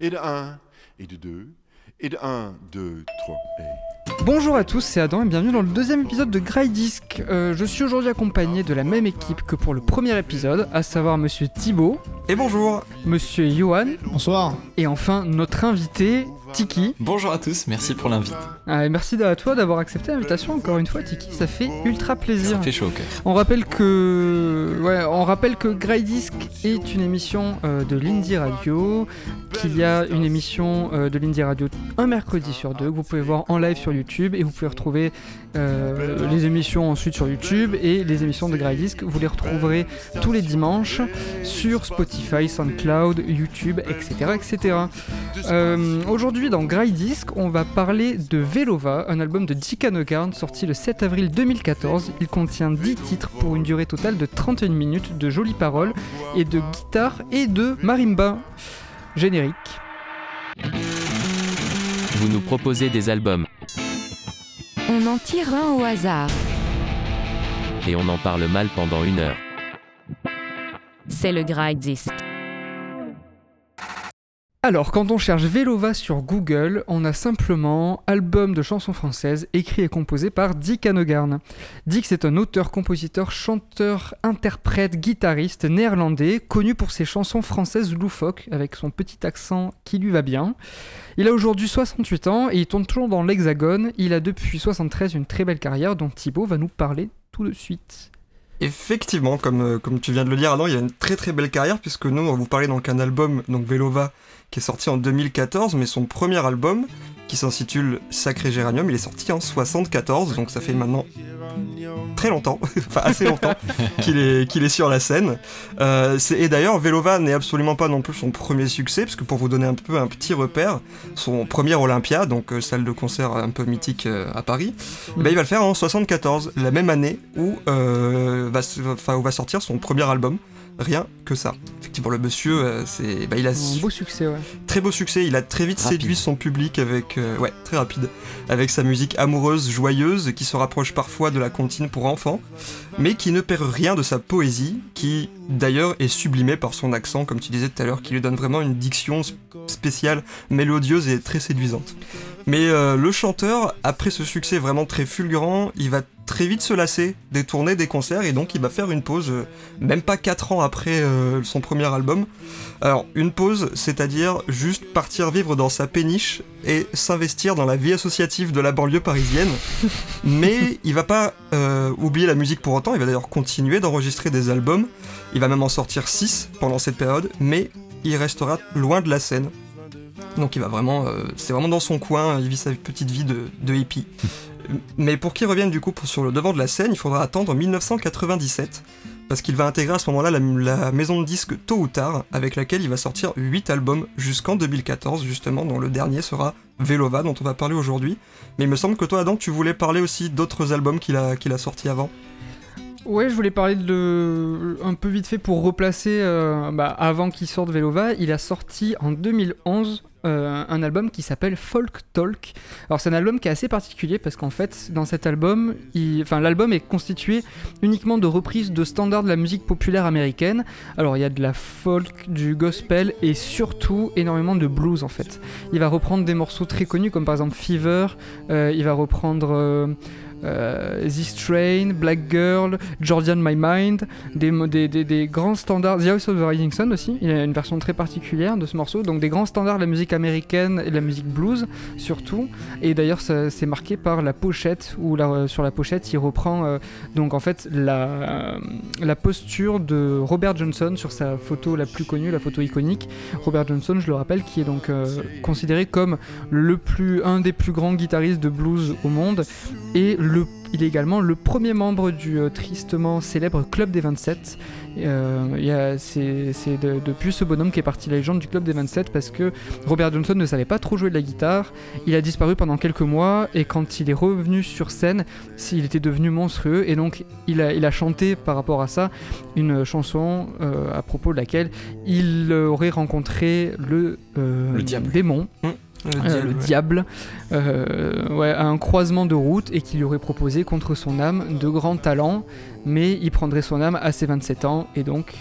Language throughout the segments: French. et de 1, et de 2, et de 1, 2, 3, et... Bonjour à tous, c'est Adam et bienvenue dans le deuxième épisode de Graille Disque. Je suis aujourd'hui accompagné de la même équipe que pour le premier épisode, à savoir monsieur Thibaut. Et bonjour. Monsieur Johan. Bonsoir. Et enfin, notre invité, Tiki. Bonjour à tous, merci pour l'invite. Ah, et merci à toi d'avoir accepté l'invitation encore une fois, Tiki, ça fait ultra plaisir. Ça fait chaud au cœur. On rappelle que Graille Disque est une émission de l'Indie Radio, qu'il y a une émission de l'Indie Radio un mercredi sur deux, que vous pouvez voir en live sur YouTube, et vous pouvez retrouver les émissions ensuite sur YouTube, et les émissions de Graille Disque, vous les retrouverez tous les dimanches sur Spotify, SoundCloud, YouTube, etc. etc. Aujourd'hui, dans Graille Disque, on va parler de Vélo Va, un album de Dick Annegarn sorti le 7 avril 2014. Il contient 10 titres pour une durée totale de 31 minutes de jolies paroles et de guitare et de marimba. Générique. Vous nous proposez des albums. On en tire un au hasard. Et on en parle mal pendant une heure. C'est le Graille Disque. Alors, quand on cherche Vélo Va sur Google, on a simplement album de chansons françaises écrit et composé par Dick Annegarn. Dick, c'est un auteur, compositeur, chanteur, interprète, guitariste néerlandais, connu pour ses chansons françaises loufoques, avec son petit accent qui lui va bien. Il a aujourd'hui 68 ans et il tourne toujours dans l'Hexagone. Il a depuis 73 une très belle carrière dont Thibaut va nous parler tout de suite. Effectivement, comme tu viens de le dire, Adam, il y a une très très belle carrière, puisque nous, on va vous parler donc un album, donc Vélo Va, qui est sorti en 2014, mais son premier album, qui s'intitule Sacré Géranium, il est sorti en 74, donc ça fait maintenant très longtemps, enfin assez longtemps, qu'il est sur la scène. Et d'ailleurs, Vélo Va n'est absolument pas non plus son premier succès, puisque pour vous donner un peu un petit repère, son premier Olympia, donc salle de concert un peu mythique à Paris, il va le faire en 74, la même année où va sortir son premier album. Rien que ça. Effectivement, le monsieur, il a un beau succès, ouais. Très beau succès. Il a très vite séduit son public avec, très rapide, avec sa musique amoureuse, joyeuse, qui se rapproche parfois de la comptine pour enfants, mais qui ne perd rien de sa poésie, qui d'ailleurs est sublimée par son accent, comme tu disais tout à l'heure, qui lui donne vraiment une diction spéciale, mélodieuse et très séduisante. Mais le chanteur, après ce succès vraiment très fulgurant, il va très vite se lasser des tournées, des concerts, et donc il va faire une pause, même pas 4 ans après son premier album. Alors, une pause, c'est-à-dire juste partir vivre dans sa péniche et s'investir dans la vie associative de la banlieue parisienne. Mais il va pas oublier la musique pour autant, il va d'ailleurs continuer d'enregistrer des albums, il va même en sortir 6 pendant cette période, mais il restera loin de la scène. Donc il va vraiment, c'est vraiment dans son coin, il vit sa petite vie de hippie. Mais pour qu'il revienne du coup sur le devant de la scène, il faudra attendre 1997, parce qu'il va intégrer à ce moment-là la maison de disques Tôt ou Tard, avec laquelle il va sortir 8 albums jusqu'en 2014, justement, dont le dernier sera Vélo Va, dont on va parler aujourd'hui. Mais il me semble que toi, Adam, tu voulais parler aussi d'autres albums qu'il a sortis avant. Ouais, je voulais parler un peu vite fait pour replacer, avant qu'il sorte Vélo Va, il a sorti en 2011 un album qui s'appelle Folk Talk. Alors c'est un album qui est assez particulier parce qu'en fait dans cet album, l'album est constitué uniquement de reprises de standards de la musique populaire américaine. Alors il y a de la folk, du gospel et surtout énormément de blues en fait. Il va reprendre des morceaux très connus comme par exemple Fever, il va reprendre... This Train, Black Girl, Georgia in My Mind, des grands standards, The House of the Rising Sun aussi, il y a une version très particulière de ce morceau, donc des grands standards de la musique américaine et de la musique blues surtout, et d'ailleurs ça, c'est marqué par la pochette, où sur la pochette il reprend donc en fait la posture de Robert Johnson sur sa photo la plus connue, la photo iconique. Robert Johnson, je le rappelle, qui est donc considéré comme un des plus grands guitaristes de blues au monde, et il est également le premier membre du tristement célèbre Club des 27. Depuis ce bonhomme qui est parti la légende du Club des 27 parce que Robert Johnson ne savait pas trop jouer de la guitare, il a disparu pendant quelques mois et quand il est revenu sur scène, il était devenu monstrueux et donc il a chanté par rapport à ça une chanson à propos de laquelle il aurait rencontré le diable. Démon. Le diable, à un croisement de route et qui lui aurait proposé contre son âme de grands talents, mais il prendrait son âme à ses 27 ans et donc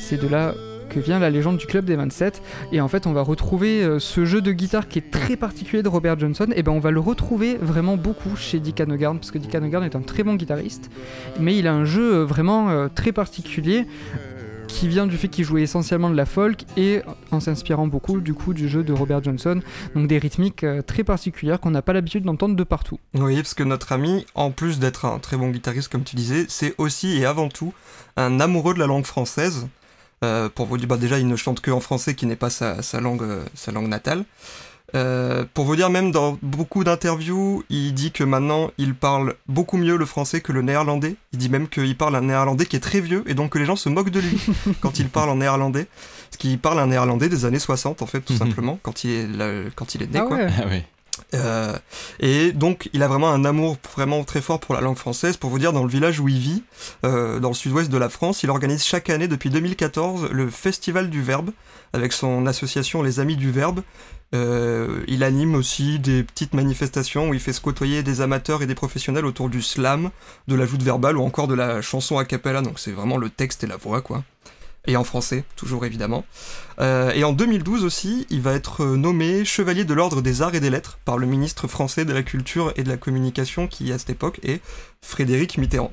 c'est de là que vient la légende du club des 27. Et en fait, on va retrouver ce jeu de guitare qui est très particulier de Robert Johnson. Et ben, on va le retrouver vraiment beaucoup chez Dick Annegarn, parce que Dick Annegarn est un très bon guitariste, mais il a un jeu vraiment très particulier qui vient du fait qu'il jouait essentiellement de la folk et en s'inspirant beaucoup du coup du jeu de Robert Johnson, donc des rythmiques très particulières qu'on n'a pas l'habitude d'entendre de partout. Oui, parce que notre ami, en plus d'être un très bon guitariste comme tu disais, c'est aussi et avant tout un amoureux de la langue française. Pour vous dire, bah déjà il ne chante que en français qui n'est pas sa langue natale. Pour vous dire, même dans beaucoup d'interviews, il dit que maintenant il parle beaucoup mieux le français que le néerlandais. Il dit même qu'il parle un néerlandais qui est très vieux et donc que les gens se moquent de lui quand il parle en néerlandais. Parce qu'il parle un néerlandais des années 60 en fait, tout simplement, quand il est né. Ah quoi. Ouais. Ah oui. Et donc il a vraiment un amour vraiment très fort pour la langue française. Pour vous dire, dans le village où il vit, dans le sud-ouest de la France, il organise chaque année depuis 2014 le Festival du Verbe avec son association Les Amis du Verbe. Il anime aussi des petites manifestations où il fait se côtoyer des amateurs et des professionnels autour du slam, de la joute verbale ou encore de la chanson a cappella, donc c'est vraiment le texte et la voix quoi. Et en français, toujours évidemment. Et en 2012 aussi, il va être nommé Chevalier de l'Ordre des Arts et des Lettres par le ministre français de la Culture et de la Communication qui, à cette époque, est Frédéric Mitterrand.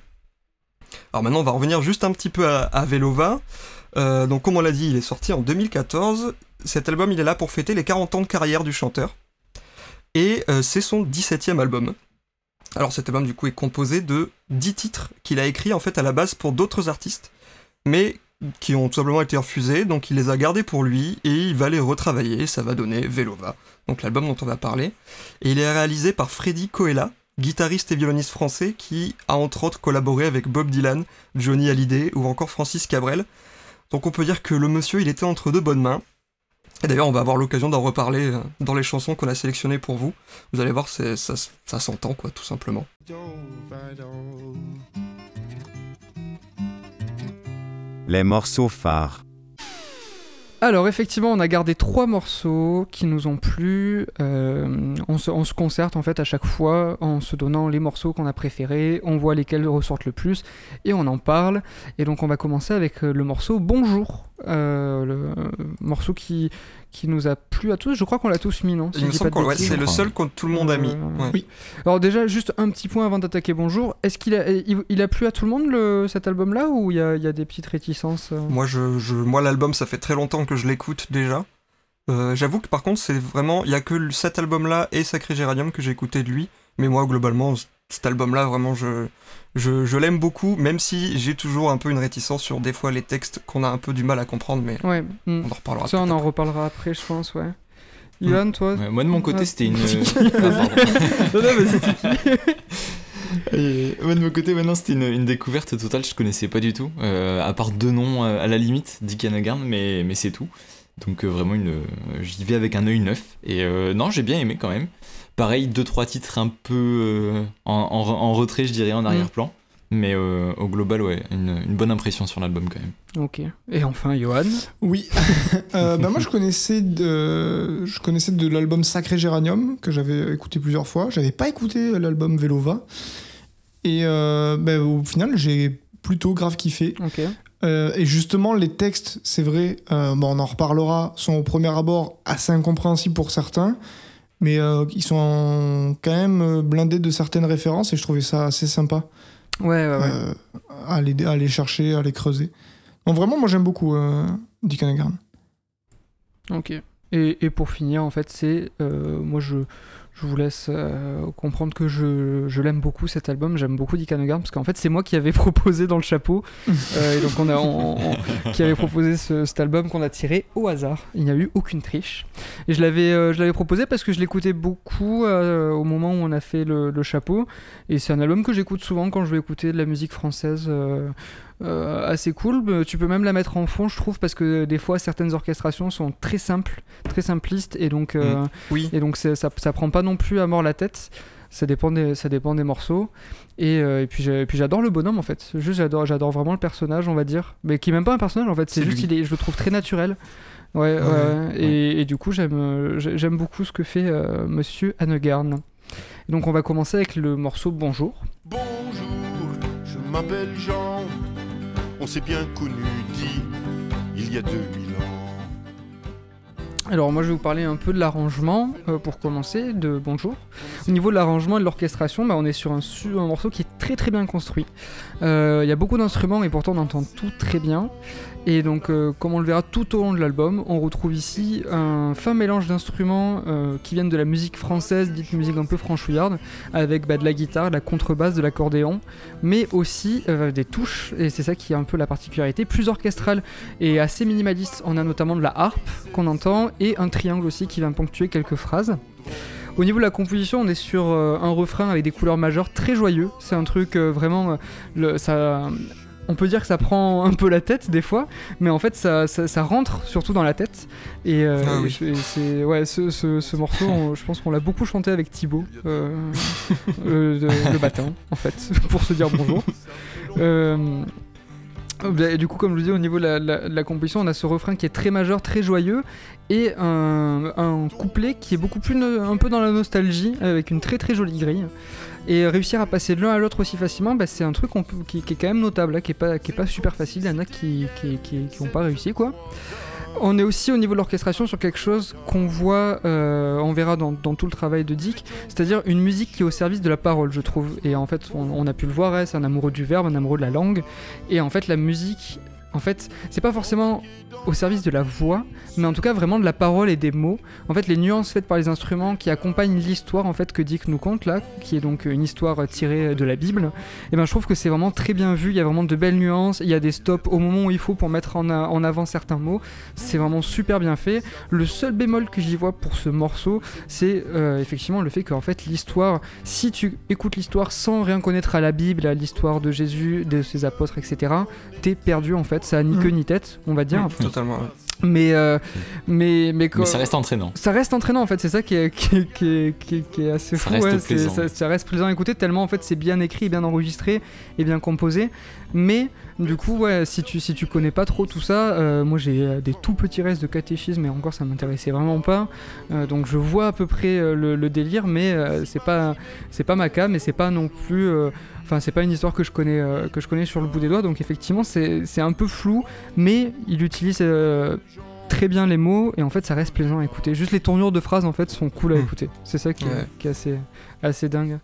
Alors maintenant, on va revenir juste un petit peu à Vélo Va. Donc comme on l'a dit, il est sorti en 2014. Cet album, il est là pour fêter les 40 ans de carrière du chanteur. Et c'est son 17e album. Alors cet album, du coup, est composé de 10 titres qu'il a écrits, en fait, à la base pour d'autres artistes, mais qui ont tout simplement été refusés, donc il les a gardés pour lui, et il va les retravailler, ça va donner Vélo Va, donc l'album dont on va parler. Et il est réalisé par Freddy Koella, guitariste et violoniste français, qui a entre autres collaboré avec Bob Dylan, Johnny Hallyday, ou encore Francis Cabrel. Donc on peut dire que le monsieur, il était entre deux bonnes mains. Et d'ailleurs, on va avoir l'occasion d'en reparler dans les chansons qu'on a sélectionnées pour vous. Vous allez voir, ça s'entend, quoi, tout simplement. Les morceaux phares. Alors effectivement, on a gardé 3 morceaux qui nous ont plu, on se concerte en fait à chaque fois en se donnant les morceaux qu'on a préférés, on voit lesquels ressortent le plus et on en parle. Et donc on va commencer avec le morceau Bonjour, morceau qui nous a plu à tous, je crois qu'on l'a tous mis, non ? Il me semble que c'est le seul que tout le monde a mis. Ouais. Oui. Alors déjà, juste un petit point avant d'attaquer Bonjour, est-ce qu'il a plu à tout le monde cet album-là, ou il y a des petites réticences ? Moi, l'album, ça fait très longtemps que je l'écoute déjà. J'avoue que par contre, c'est vraiment, il n'y a que cet album-là et Sacré Géranium que j'ai écouté de lui, mais moi, globalement, cet album-là, vraiment, je l'aime beaucoup, même si j'ai toujours un peu une réticence sur des fois les textes qu'on a un peu du mal à comprendre, mais ouais, on en reparlera. Ça, on en reparlera après, je pense, ouais. Ivan, toi moi, de mon côté, c'était une... Moi, de mon côté, maintenant, c'était une découverte totale, je connaissais pas du tout, à part 2 noms, à la limite, Dick Annegarn, mais c'est tout. Donc, vraiment, j'y vais avec un œil neuf, et non, j'ai bien aimé quand même. Pareil, 2-3 titres un peu en retrait, je dirais, en arrière-plan. Mais au global, ouais, une bonne impression sur l'album quand même. Ok. Et enfin, Johan ? Oui. Moi, je connaissais de l'album Sacré Géranium, que j'avais écouté plusieurs fois. J'avais pas écouté l'album Vélo Va. Et au final, j'ai plutôt grave kiffé. Ok. Et justement, les textes, c'est vrai, on en reparlera, sont au premier abord assez incompréhensibles pour certains. Mais ils sont quand même blindés de certaines références et je trouvais ça assez sympa. Ouais. À les chercher, à les creuser. Donc vraiment, moi j'aime beaucoup Dick Annegarn. Ok. Et pour finir, en fait, c'est... moi je vous laisse comprendre que je l'aime beaucoup cet album, j'aime beaucoup Dick Annegarn parce qu'en fait c'est moi qui avait proposé dans le chapeau et donc qui avait proposé cet album qu'on a tiré au hasard, il n'y a eu aucune triche et je l'avais proposé parce que je l'écoutais beaucoup au moment où on a fait le chapeau et c'est un album que j'écoute souvent quand je veux écouter de la musique française assez cool, mais tu peux même la mettre en fond je trouve parce que des fois certaines orchestrations sont très simples, très simplistes et donc, oui. Et donc ça prend pas non plus à mort la tête, ça dépend des morceaux et puis j'adore le bonhomme en fait, juste j'adore vraiment le personnage on va dire, mais qui est même pas un personnage en fait, c'est juste je le trouve très naturel. Ouais. Et du coup j'aime beaucoup ce que fait monsieur Annegarn. Donc on va commencer avec le morceau Bonjour, je m'appelle Jean. On s'est bien connu, dit il y y a 2000 ans. Alors moi je vais vous parler un peu de l'arrangement pour commencer, de Bonjour. Au niveau de l'arrangement et de l'orchestration, on est sur un morceau qui est très très bien construit. Il y a beaucoup d'instruments et pourtant on entend tout très bien. Et donc comme on le verra tout au long de l'album, on retrouve ici un fin mélange d'instruments qui viennent de la musique française, dite musique un peu franchouillarde, avec de la guitare, de la contrebasse, de l'accordéon, mais aussi des touches, et c'est ça qui est un peu la particularité, plus orchestrale et assez minimaliste. On a notamment de la harpe qu'on entend, et un triangle aussi qui vient ponctuer quelques phrases. Au niveau de la composition, on est sur un refrain avec des couleurs majeures très joyeux, c'est un truc vraiment... On peut dire que ça prend un peu la tête des fois, mais en fait ça rentre surtout dans la tête. Et, et c'est, ouais, ce morceau, je pense qu'on l'a beaucoup chanté avec Thibaut le matin, en fait, pour se dire bonjour. Du coup, comme je vous disais, au niveau de la composition, on a ce refrain qui est très majeur, très joyeux, et un couplet qui est beaucoup plus un peu dans la nostalgie, avec une très très jolie grille. Et réussir à passer de l'un à l'autre aussi facilement, c'est un truc qui est quand même notable, hein, qui est pas super facile. Il y en a qui n'ont pas réussi, quoi. On est aussi au niveau de l'orchestration sur quelque chose qu'on voit, on verra dans tout le travail de Dick, c'est-à-dire une musique qui est au service de la parole, je trouve. Et en fait, on a pu le voir, hein, c'est un amoureux du verbe, un amoureux de la langue. Et en fait, la musique... En fait, c'est pas forcément au service de la voix, mais en tout cas vraiment de la parole et des mots. En fait, les nuances faites par les instruments qui accompagnent l'histoire en fait que Dick nous conte là, qui est donc une histoire tirée de la Bible, et je trouve que c'est vraiment très bien vu. Il y a vraiment de belles nuances, il y a des stops au moment où il faut pour mettre en avant certains mots. C'est vraiment super bien fait. Le seul bémol que j'y vois pour ce morceau, c'est effectivement le fait qu'en fait l'histoire, si tu écoutes l'histoire sans rien connaître à la Bible, à l'histoire de Jésus, de ses apôtres, etc., t'es perdu en fait. Ça a ni queue ni tête, on va dire. Oui, totalement. Mais ça reste entraînant. Ça reste entraînant, en fait, c'est ça qui est assez fou. Ça reste plaisant à écouter, tellement en fait c'est bien écrit, bien enregistré et bien composé. Mais du coup, ouais, si tu connais pas trop tout ça, moi j'ai des tout petits restes de catéchisme et encore ça m'intéressait vraiment pas. Donc je vois à peu près le délire, mais c'est pas ma came, mais c'est pas non plus. Enfin, c'est pas une histoire que je connais sur le bout des doigts, donc effectivement c'est un peu flou, mais il utilise très bien les mots et en fait ça reste plaisant à écouter. Juste les tournures de phrases en fait sont cool à écouter. C'est ça qui est assez dingue.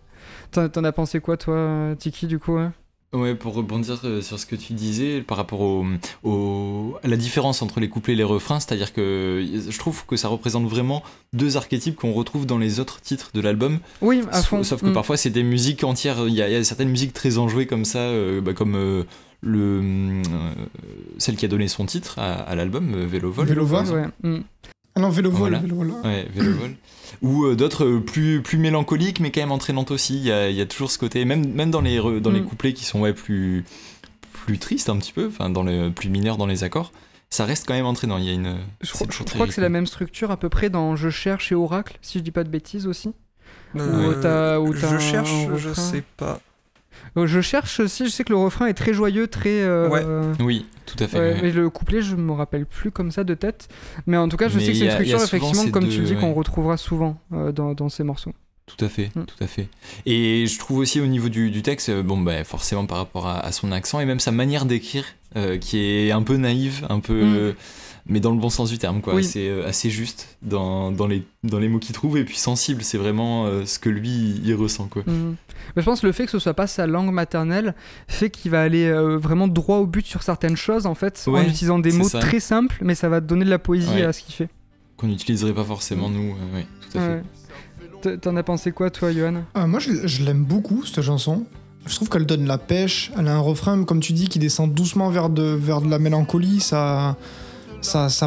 T'en as pensé quoi toi, Tiki, du coup, hein? Ouais, pour rebondir sur ce que tu disais par rapport à la différence entre les couplets et les refrains, c'est-à-dire que je trouve que ça représente vraiment deux archétypes qu'on retrouve dans les autres titres de l'album. Oui, à fond. Sauf que parfois c'est des musiques entières, il y a certaines musiques très enjouées comme ça, comme celle qui a donné son titre à l'album, Vélo Va. Vélo Va, ouais. Ah non, Vélovol. Ouais, Vélovol. Ou d'autres plus mélancoliques, mais quand même entraînantes aussi. Il y a toujours ce côté, même dans les couplets qui sont plus tristes un petit peu, enfin plus mineurs dans les accords, ça reste quand même entraînant. Il y a une. Je crois que c'est la même structure à peu près dans Je cherche et Oracle, si je dis pas de bêtises aussi. Je cherche, je sais pas. Je cherche aussi, je sais que le refrain est très joyeux, très... Ouais. Oui, tout à fait. Ouais, mais le couplet, je me rappelle plus comme ça de tête. Mais en tout cas, je sais que c'est une structure, effectivement, comme tu dis, qu'on retrouvera souvent dans ces morceaux. Tout à fait. Et je trouve aussi au niveau du texte, forcément par rapport à son accent et même sa manière d'écrire, qui est un peu naïve, un peu... mais dans le bon sens du terme, quoi. Oui. C'est assez juste dans les mots qu'il trouve, et puis sensible, c'est vraiment ce que lui il ressent, quoi. Mais je pense que le fait que ce soit pas sa langue maternelle fait qu'il va aller vraiment droit au but sur certaines choses, en fait, en utilisant des mots très simples, mais ça va donner de la poésie à ce qu'il fait. Qu'on n'utiliserait pas forcément nous, oui, tout à fait. T'en as pensé quoi, toi, Johan ? Moi, je l'aime beaucoup, cette chanson. Je trouve qu'elle donne la pêche. Elle a un refrain, comme tu dis, qui descend doucement vers de la mélancolie, Ça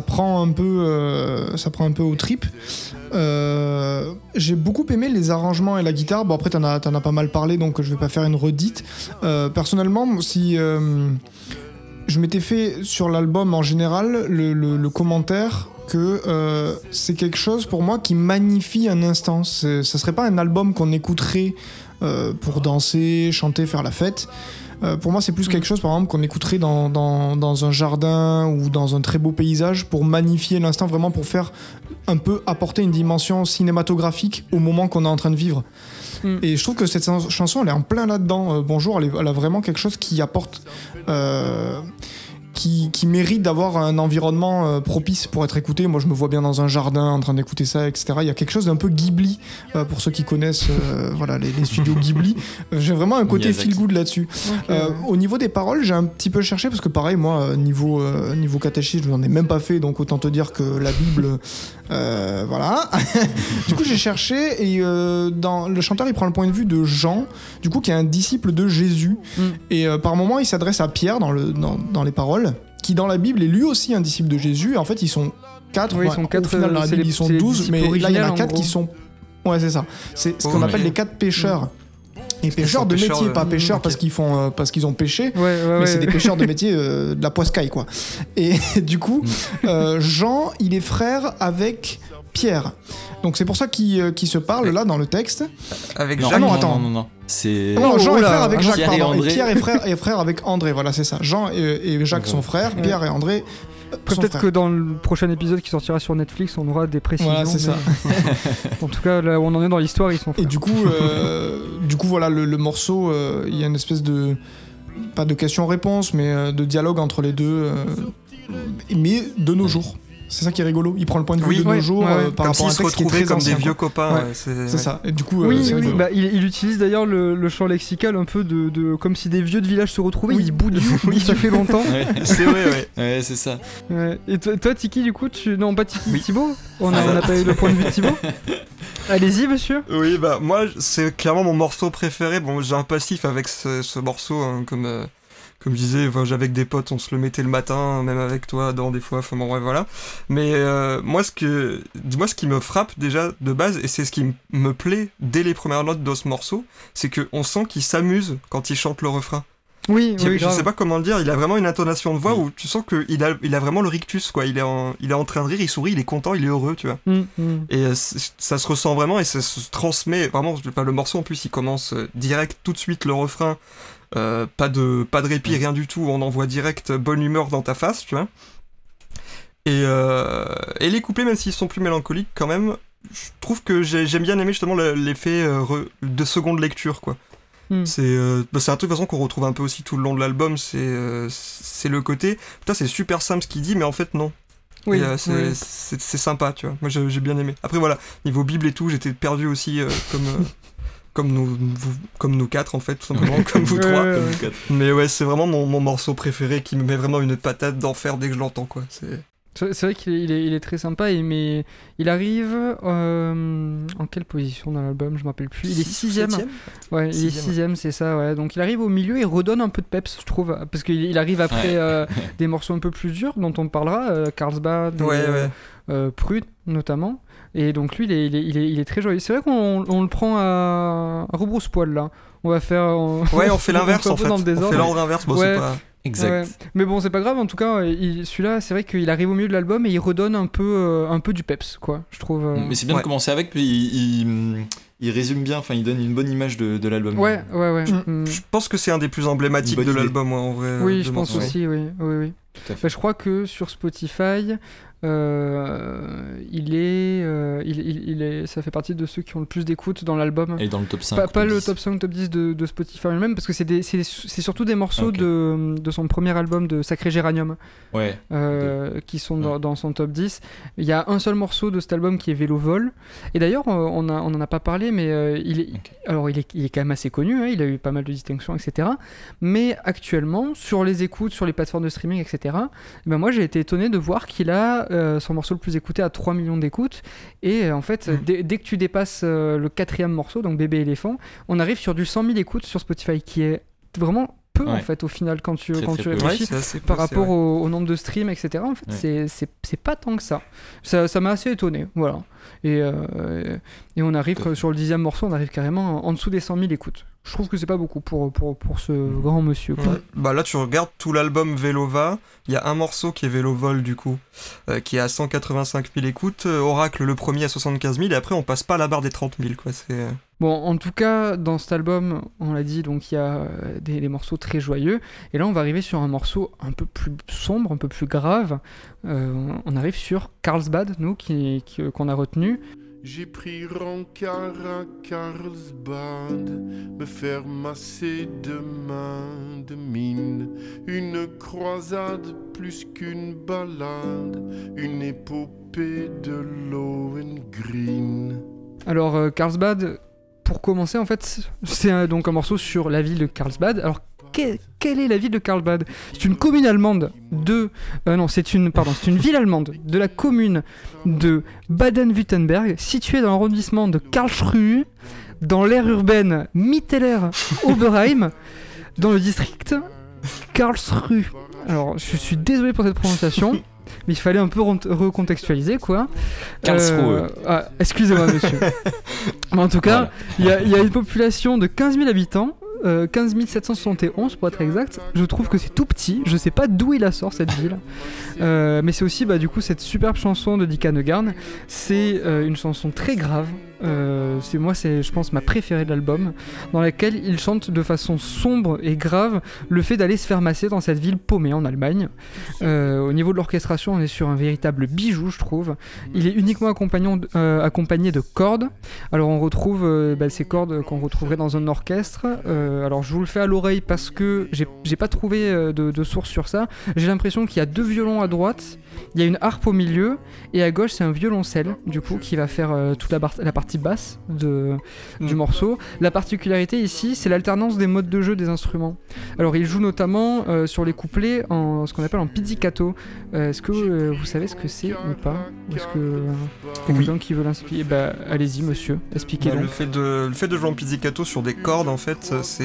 prend un peu aux tripes. J'ai beaucoup aimé les arrangements et la guitare. Bon, après t'en as pas mal parlé, donc je vais pas faire une redite. Personnellement, si je m'étais fait sur l'album en général le commentaire que c'est quelque chose pour moi qui magnifie un instant. Ça serait pas un album qu'on écouterait pour danser, chanter, faire la fête. Pour moi, c'est plus quelque chose, par exemple, qu'on écouterait dans un jardin ou dans un très beau paysage pour magnifier l'instant, vraiment pour faire un peu apporter une dimension cinématographique au moment qu'on est en train de vivre. Et je trouve que cette chanson, elle est en plein là-dedans. Bonjour, elle a vraiment quelque chose qui apporte... qui mérite d'avoir un environnement propice pour être écouté. Moi, je me vois bien dans un jardin en train d'écouter ça, etc. Il y a quelque chose d'un peu Ghibli, pour ceux qui connaissent voilà, les studios Ghibli. J'ai vraiment un côté feel-good là-dessus. Okay. Au niveau des paroles, j'ai un petit peu cherché, parce que pareil, moi, niveau catéchisme, je n'en ai même pas fait, donc autant te dire que la Bible... voilà. Du coup, j'ai cherché, et dans, le chanteur, il prend le point de vue de Jean, du coup, qui est un disciple de Jésus. Mm. Et par moments, il s'adresse à Pierre dans les paroles, qui dans la Bible est lui aussi un disciple de Jésus. Et en fait, ils sont 4. Oui, ils sont 4. Au final, dans la Bible, ils sont 12, mais là, il y en a 4 qui sont... Ouais, c'est ça. C'est ce qu'on appelle les 4 pêcheurs. Mm. Et pêcheurs de métier, pas pêcheurs parce qu'ils ont pêché, mais c'est des pêcheurs de métier, de la poiscaille, quoi. Et du coup, Jean, il est frère avec Pierre. Donc c'est pour ça qu'ils se parlent là dans le texte. Avec Jacques. Ah non, attends. Non. C'est... Non, Jean est frère avec Jacques, Pierre pardon. Et Pierre est frère avec André, voilà, c'est ça. Jean et Jacques sont frères, Pierre et André... Peut-être que dans le prochain épisode qui sortira sur Netflix, on aura des précisions. Voilà, c'est ça. En tout cas, là où on en est dans l'histoire, ils sont frères. Et du coup voilà, le morceau, il y a une espèce de... Pas de question-réponse, mais de dialogue entre les deux, mais de nos jours. C'est ça qui est rigolo. Il prend le point de vue de nos jours, par rapport à un texte qui est très ancien. Comme s'ils se retrouvaient comme des vieux copains. Ouais. C'est ça. Et du coup, bah, il utilise d'ailleurs le champ lexical un peu de comme si des vieux de village se retrouvaient. Ils boudent. Ça fait longtemps. Ouais. C'est vrai. Ouais, c'est ça. Ouais. Et toi, Tiki, du coup, non, pas Tiki, Thibaut. On a pas eu le point de vue de Thibaut. Allez-y, monsieur. Oui, bah moi, c'est clairement mon morceau préféré. Bon, j'ai un passif avec ce morceau, comme je disais, avec des potes, on se le mettait le matin, même avec toi, dans des fois, bon, ouais, voilà. Mais moi, ce qui me frappe déjà de base, et c'est ce qui me plaît dès les premières notes de ce morceau, c'est qu'on sent qu'il s'amuse quand il chante le refrain. Oui, je sais pas comment le dire, il a vraiment une intonation de voix où tu sens qu'il a vraiment le rictus, quoi. Il est en train de rire, il sourit, il est content, il est heureux, tu vois. Et ça se ressent vraiment, et ça se transmet vraiment. Enfin, le morceau, en plus, il commence direct, tout de suite, le refrain. Pas de répit, rien du tout, on envoie direct bonne humeur dans ta face, tu vois. Et les couplets, même s'ils sont plus mélancoliques quand même, je trouve que j'aime bien aimer justement l'effet de seconde lecture, quoi. C'est un truc de toute façon qu'on retrouve un peu aussi tout le long de l'album, c'est le côté putain, c'est super simple ce qu'il dit, mais en fait non. Oui, c'est sympa, tu vois. Moi j'ai bien aimé. Après voilà, niveau Bible et tout, j'étais perdu aussi, comme nous quatre, en fait, tout simplement, comme vous trois. Ouais. Mais ouais, c'est vraiment mon morceau préféré qui me met vraiment une patate d'enfer dès que je l'entends, quoi. C'est vrai qu'il est très sympa, mais il arrive en quelle position dans l'album, je me rappelle plus. Il est 6ème. Ouais, il est 6ème, c'est ça, ouais. Donc il arrive au milieu et redonne un peu de peps, je trouve, parce qu'il arrive après des morceaux un peu plus durs dont on parlera, Karlsbad, Prude notamment. Et donc lui, il est très joyeux. C'est vrai qu'on le prend à rebrousse-poil, là. On va faire... on fait l'inverse, en fait. On fait l'ordre inverse, c'est pas... Exact. Ouais. Mais bon, c'est pas grave, en tout cas, celui-là, c'est vrai qu'il arrive au milieu de l'album et il redonne un peu du peps, quoi, je trouve. Mais c'est bien de commencer avec, puis il résume bien, enfin, il donne une bonne image de l'album. Ouais. Je pense que c'est un des plus emblématiques de l'album, moi, en vrai. Oui, je pense aussi, oui. Bah, je crois que sur Spotify... il est ça fait partie de ceux qui ont le plus d'écoutes dans l'album, et dans le top 5, pas le top 5 top 10 de Spotify lui-même, parce que c'est surtout des morceaux de son premier album de Sacré Géranium qui sont dans son top 10. Il y a un seul morceau de cet album qui est Vélo Va, et d'ailleurs on en a pas parlé, mais il est quand même assez connu, hein, il a eu pas mal de distinctions, etc., mais actuellement sur les écoutes, sur les plateformes de streaming, etc., ben moi j'ai été étonné de voir qu'il a son morceau le plus écouté à 3 millions d'écoutes, et en fait dès que tu dépasses le 4e morceau, donc Bébé éléphant, on arrive sur du 100 000 écoutes sur Spotify, qui est vraiment peu en fait au final quand tu réfléchis par rapport au nombre de streams, etc. En fait c'est pas tant que ça m'a assez étonné, voilà. Et on arrive sur le 10e morceau, on arrive carrément en dessous des 100 000 écoutes. Je trouve que c'est pas beaucoup pour ce grand monsieur, quoi. Bah là, tu regardes tout l'album Vélo Va, il y a un morceau qui est Vélo Vol, du coup, qui est à 185 000 écoutes, Oracle le premier à 75 000, et après on passe pas à la barre des 30 000, quoi. C'est... Bon, en tout cas, dans cet album, on l'a dit, donc il y a des morceaux très joyeux, et là on va arriver sur un morceau un peu plus sombre, un peu plus grave. On arrive sur Karlsbad, nous, qu'on a retenu. J'ai pris rencard à Karlsbad, me faire masser de main de mine. Une croisade plus qu'une balade, une épopée de Lohengrin. Alors Karlsbad, pour commencer en fait, c'est donc un morceau sur la ville de Karlsbad. Alors quelle est la ville de Karlsbad ? C'est une commune allemande de... c'est une ville allemande de la commune de Baden-Württemberg, située dans l'arrondissement de Karlsruhe, dans l'aire urbaine Mitteler-Oberheim, dans le district Karlsruhe. Alors, je suis désolé pour cette prononciation, mais il fallait un peu recontextualiser, quoi. Karlsruhe. Excusez-moi, monsieur. Mais en tout cas, il y a une population de 15 000 habitants, 15 771 pour être exact. Je trouve que c'est tout petit, je sais pas d'où il la sort cette ville, mais c'est aussi du coup cette superbe chanson de Dick Annegarn. C'est une chanson très grave, c'est je pense ma préférée de l'album, dans laquelle il chante de façon sombre et grave le fait d'aller se faire masser dans cette ville paumée en Allemagne. Au niveau de l'orchestration, on est sur un véritable bijou, je trouve. Il est uniquement accompagné de cordes. Alors on retrouve ces cordes qu'on retrouverait dans un orchestre. Alors je vous le fais à l'oreille parce que j'ai pas trouvé de source sur ça. J'ai l'impression qu'il y a deux violons à droite, il y a une harpe au milieu, et à gauche c'est un violoncelle du coup qui va faire toute la partie basse du morceau. La particularité ici, c'est l'alternance des modes de jeu des instruments. Alors il joue notamment sur les couplets en ce qu'on appelle en pizzicato. Est-ce que vous savez ce que c'est ou pas ? Ou est-ce que quelqu'un qui veut l'inspirer ? Allez-y monsieur, expliquez donc. Le fait de jouer en pizzicato sur des cordes en fait, c'est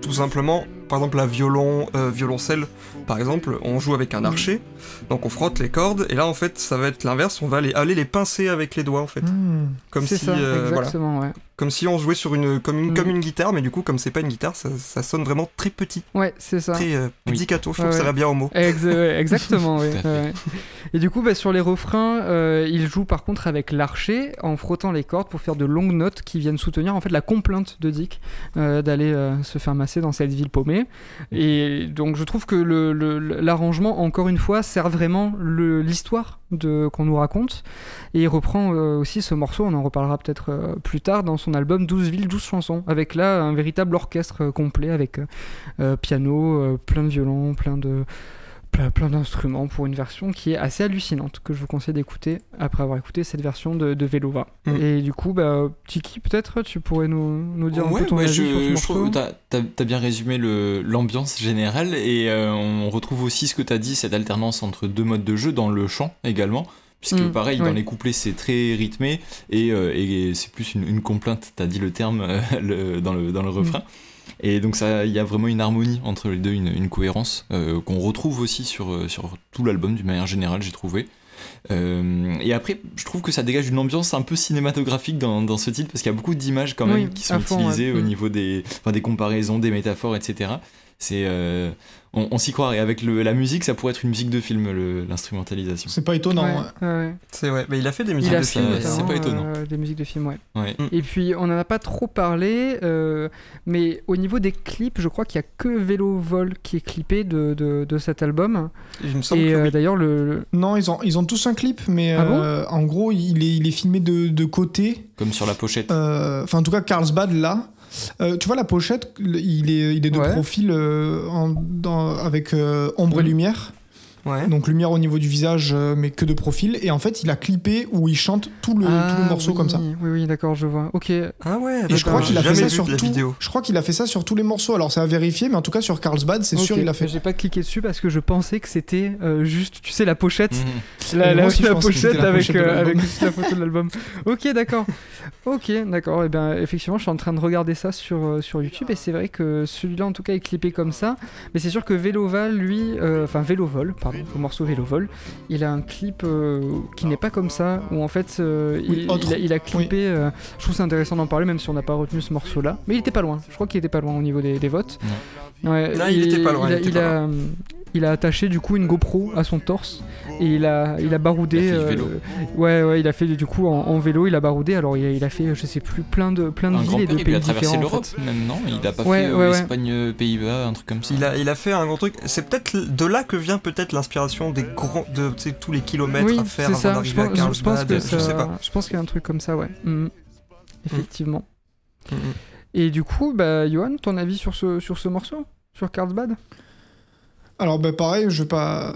tout simplement, par exemple, la violoncelle, par exemple, on joue avec un archet, donc on frotte les cordes, et là, en fait, ça va être l'inverse, on va aller les pincer avec les doigts, en fait. Comme c'est si, ça, exactement, voilà. Ouais. Comme si on jouait sur comme une guitare, mais du coup, comme c'est pas une guitare, ça sonne vraiment très petit. Ouais, c'est ça. Très pizzicato, je trouve que ça va bien au mot. Exactement, oui. Ouais. Et du coup, sur les refrains, il joue par contre avec l'archet, en frottant les cordes pour faire de longues notes qui viennent soutenir, en fait, la complainte de Dick d'aller se faire masser dans cette ville paumée. Et donc je trouve que l'arrangement, encore une fois, sert vraiment l'histoire qu'on nous raconte, et il reprend aussi ce morceau, on en reparlera peut-être plus tard, dans son album 12 villes, 12 chansons, avec là un véritable orchestre complet, avec piano, plein de violons, plein d'instruments, pour une version qui est assez hallucinante, que je vous conseille d'écouter après avoir écouté cette version de Vélo Va. Et du coup, Tiki, peut-être tu pourrais nous dire un peu ton avis sur ce morceau. Je trouve que t'as bien résumé l'ambiance générale, et on retrouve aussi ce que t'as dit, cette alternance entre deux modes de jeu dans le chant également, puisque pareil, dans les couplets c'est très rythmé, et c'est plus une complainte, t'as dit le terme dans le refrain. Et donc il y a vraiment une harmonie entre les deux, une cohérence qu'on retrouve aussi sur tout l'album d'une manière générale, j'ai trouvé. Et après, je trouve que ça dégage une ambiance un peu cinématographique dans ce titre, parce qu'il y a beaucoup d'images quand même qui sont utilisées au niveau des comparaisons, des métaphores, etc. C'est on s'y croirait. Avec la musique, ça pourrait être une musique de film, l'instrumentalisation. C'est pas étonnant. Ouais. C'est vrai. Mais il a fait des musiques de film. C'est pas étonnant. Des musiques de film, ouais. Et puis on en a pas trop parlé, mais au niveau des clips, je crois qu'il y a que Vélo Vol qui est clippé de cet album. Il me semble. Et d'ailleurs non, ils ont tous un clip, mais en gros, il est filmé de côté. Comme sur la pochette. Enfin, en tout cas, Karlsbad là. Tu vois la pochette, il est de profil avec ombre et lumière, donc lumière au niveau du visage, mais que de profil, et en fait il a clippé où il chante tout le morceau comme ça. Oui, d'accord, je vois. Ok. Ah ouais. Et je crois qu'il a fait ça sur tout. Je crois qu'il a fait ça sur tous les morceaux. Alors c'est à vérifier, mais en tout cas sur Karlsbad, c'est sûr il a fait. J'ai pas cliqué dessus parce que je pensais que c'était juste, tu sais, la pochette, la pochette avec juste la photo de l'album. Ok, d'accord. Et ben effectivement, je suis en train de regarder ça sur YouTube, et c'est vrai que celui-là en tout cas est clippé comme ça. Mais c'est sûr que le morceau Vélo Vol, il a un clip qui n'est pas comme ça, où en fait il a clippé. Je trouve c'est intéressant d'en parler, même si on n'a pas retenu ce morceau là, mais il était pas loin, je crois qu'il était pas loin au niveau des votes. Non, il était pas loin. il a attaché du coup une GoPro à son torse et il a baroudé. Il a fait du vélo. Ouais, il a fait du coup en vélo, il a baroudé. Alors il a fait, je sais plus, plein de villes et de pays différents. Il a traversé l'Europe même, non ? Il a pas fait Espagne, Pays-Bas, un truc comme ça. Il a fait un grand truc. C'est peut-être de là que vient peut-être l'inspiration des grands, de tous les kilomètres à faire avant d'arriver à Karlsbad. Je sais pas. Je pense qu'il y a un truc comme ça, ouais. Mmh. Effectivement. Mmh. Et du coup, Johan, ton avis sur ce morceau, sur Karlsbad ? Alors pareil, je vais pas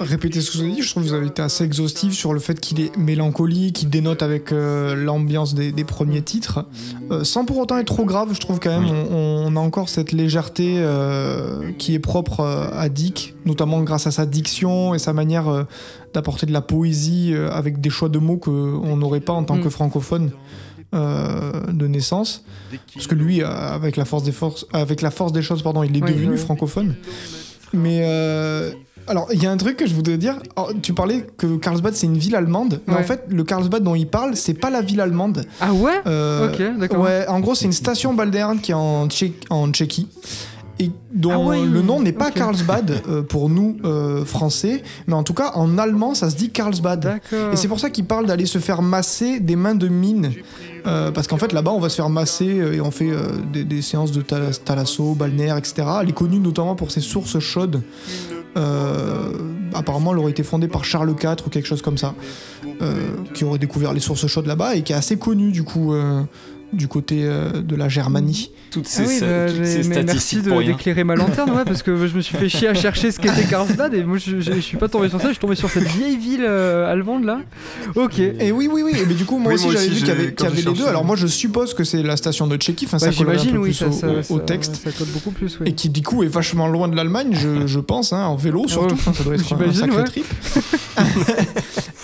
répéter ce que vous avez dit, je trouve que vous avez été assez exhaustif sur le fait qu'il est mélancolique, qu'il dénote avec l'ambiance des premiers titres, sans pour autant être trop grave, je trouve quand même on a encore cette légèreté qui est propre à Dick, notamment grâce à sa diction et sa manière d'apporter de la poésie avec des choix de mots qu'on n'aurait pas en tant que francophone. De naissance, parce que lui, avec la force des choses, il est devenu francophone. Mais alors, il y a un truc que je voudrais dire. Alors, tu parlais que Karlsbad c'est une ville allemande, mais en fait, le Karlsbad dont il parle, c'est pas la ville allemande. Ah ouais. Ok, d'accord. Ouais, en gros, c'est une station balnéaire qui est en Tchéquie. Et dont le nom n'est pas Karlsbad pour nous français, mais en tout cas en allemand ça se dit Karlsbad. D'accord. Et c'est pour ça qu'il parle d'aller se faire masser des mains de mine, parce qu'en fait là-bas on va se faire masser et on fait des séances de thalasso, balnéaire, etc. Elle est connue notamment pour ses sources chaudes. Apparemment elle aurait été fondée par Charles IV ou quelque chose comme ça, qui aurait découvert les sources chaudes là-bas et qui est assez connue du coup du côté de la Germanie. Toutes ces statistiques pour rien. Merci d'éclairer ma lanterne, parce que je me suis fait chier à chercher ce qu'était Karlsbad et moi je suis pas tombé sur ça, je suis tombé sur cette vieille ville allemande là. Ok. Et oui. Et mais du coup moi aussi j'avais vu qu'il y avait les deux. Alors moi je suppose que c'est la station de Tchéquie. Enfin ça colle un peu plus au texte. Ça colle beaucoup plus. Et qui du coup est vachement loin de l'Allemagne, je pense, en vélo surtout. Enfin ça doit être un sacré trip.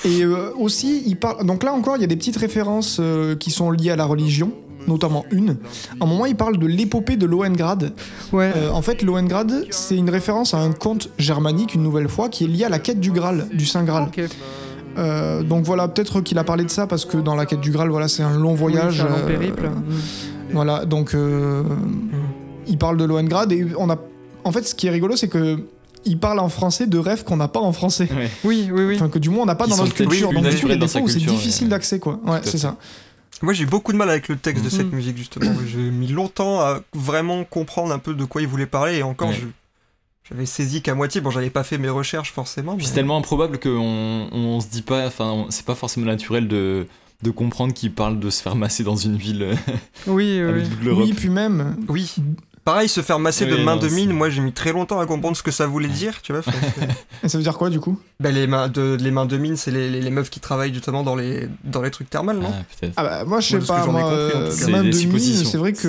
Et aussi il parle. Donc là encore il y a des petites références qui sont liées à la religion. Notamment une. À un moment, il parle de l'épopée de Lohengrin. Ouais. En fait, Lohengrin, c'est une référence à un conte germanique, une nouvelle fois, qui est lié à la quête du Graal, du Saint Graal. Okay. Donc voilà, peut-être qu'il a parlé de ça parce que dans la quête du Graal, voilà, c'est un long voyage. C'est un long périple. Voilà, donc il parle de Lohengrin et on a. En fait, ce qui est rigolo, c'est que. Il parle en français de rêves qu'on n'a pas en français. Ouais. Oui. Enfin, que du moins, on n'a pas dans notre culture. Donc, du coup, il y a des fois où c'est difficile d'accès, quoi. Ouais, c'est ça. Moi j'ai eu beaucoup de mal avec le texte de cette musique justement. J'ai mis longtemps à vraiment comprendre un peu de quoi il voulait parler et encore j'avais saisi qu'à moitié. Bon, j'avais pas fait mes recherches forcément. Puis c'est tellement improbable qu'on se dit pas. Enfin, c'est pas forcément naturel de comprendre qu'il parle de se faire masser dans une ville. Oui, puis même. Oui. Pareil, se faire masser de mains de mine, moi j'ai mis très longtemps à comprendre ce que ça voulait dire, tu vois. Et ça veut dire quoi du coup ? Les mains de mine, c'est les meufs qui travaillent justement dans les trucs thermales, non ? Ah bah moi je sais pas, les mains de mine, c'est vrai que...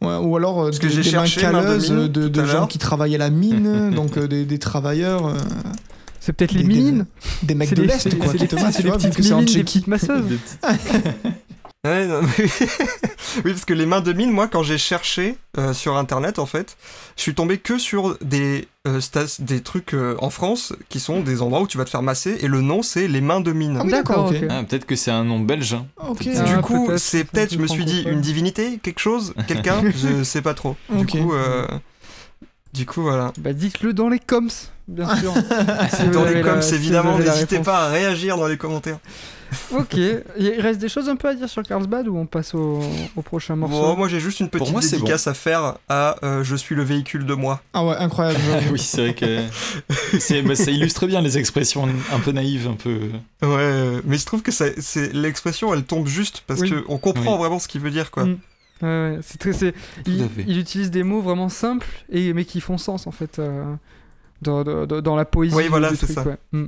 Ouais, ou alors des mains calleuses de gens qui travaillent à la mine, donc des travailleurs... C'est peut-être les mines ? Des mecs de l'Est quoi, qui te massent, tu vois, vu que c'est en Tchéquie. Des petites masseuses. Ouais, non, mais... oui, parce que les mains de mine, moi, quand j'ai cherché sur Internet, en fait, je suis tombé que sur des trucs en France qui sont des endroits où tu vas te faire masser, et le nom, c'est les mains de mine. Ah, oui, d'accord. Ah, peut-être que c'est un nom belge. Hein. Okay. Du coup, peut-être, c'est peut-être, je me suis dit, une divinité, quelque chose, quelqu'un, je sais pas trop. Okay. Du coup, voilà. Bah, dites-le dans les coms, bien sûr. Si dans les coms, évidemment, n'hésitez pas à réagir dans les commentaires. Ok, il reste des choses un peu à dire sur Karlsbad ou on passe au prochain morceau ? Bon, moi j'ai juste une petite dédicace à faire à Je suis le véhicule de moi. Ah ouais, incroyable. Oui, c'est vrai que ça illustre bien les expressions un peu naïves, un peu... Ouais, mais il se trouve que l'expression elle tombe juste parce qu'on comprend vraiment ce qu'il veut dire quoi. Ouais, il utilise des mots vraiment simples mais qui font sens en fait dans la poésie. Oui, voilà, c'est ça. Ouais.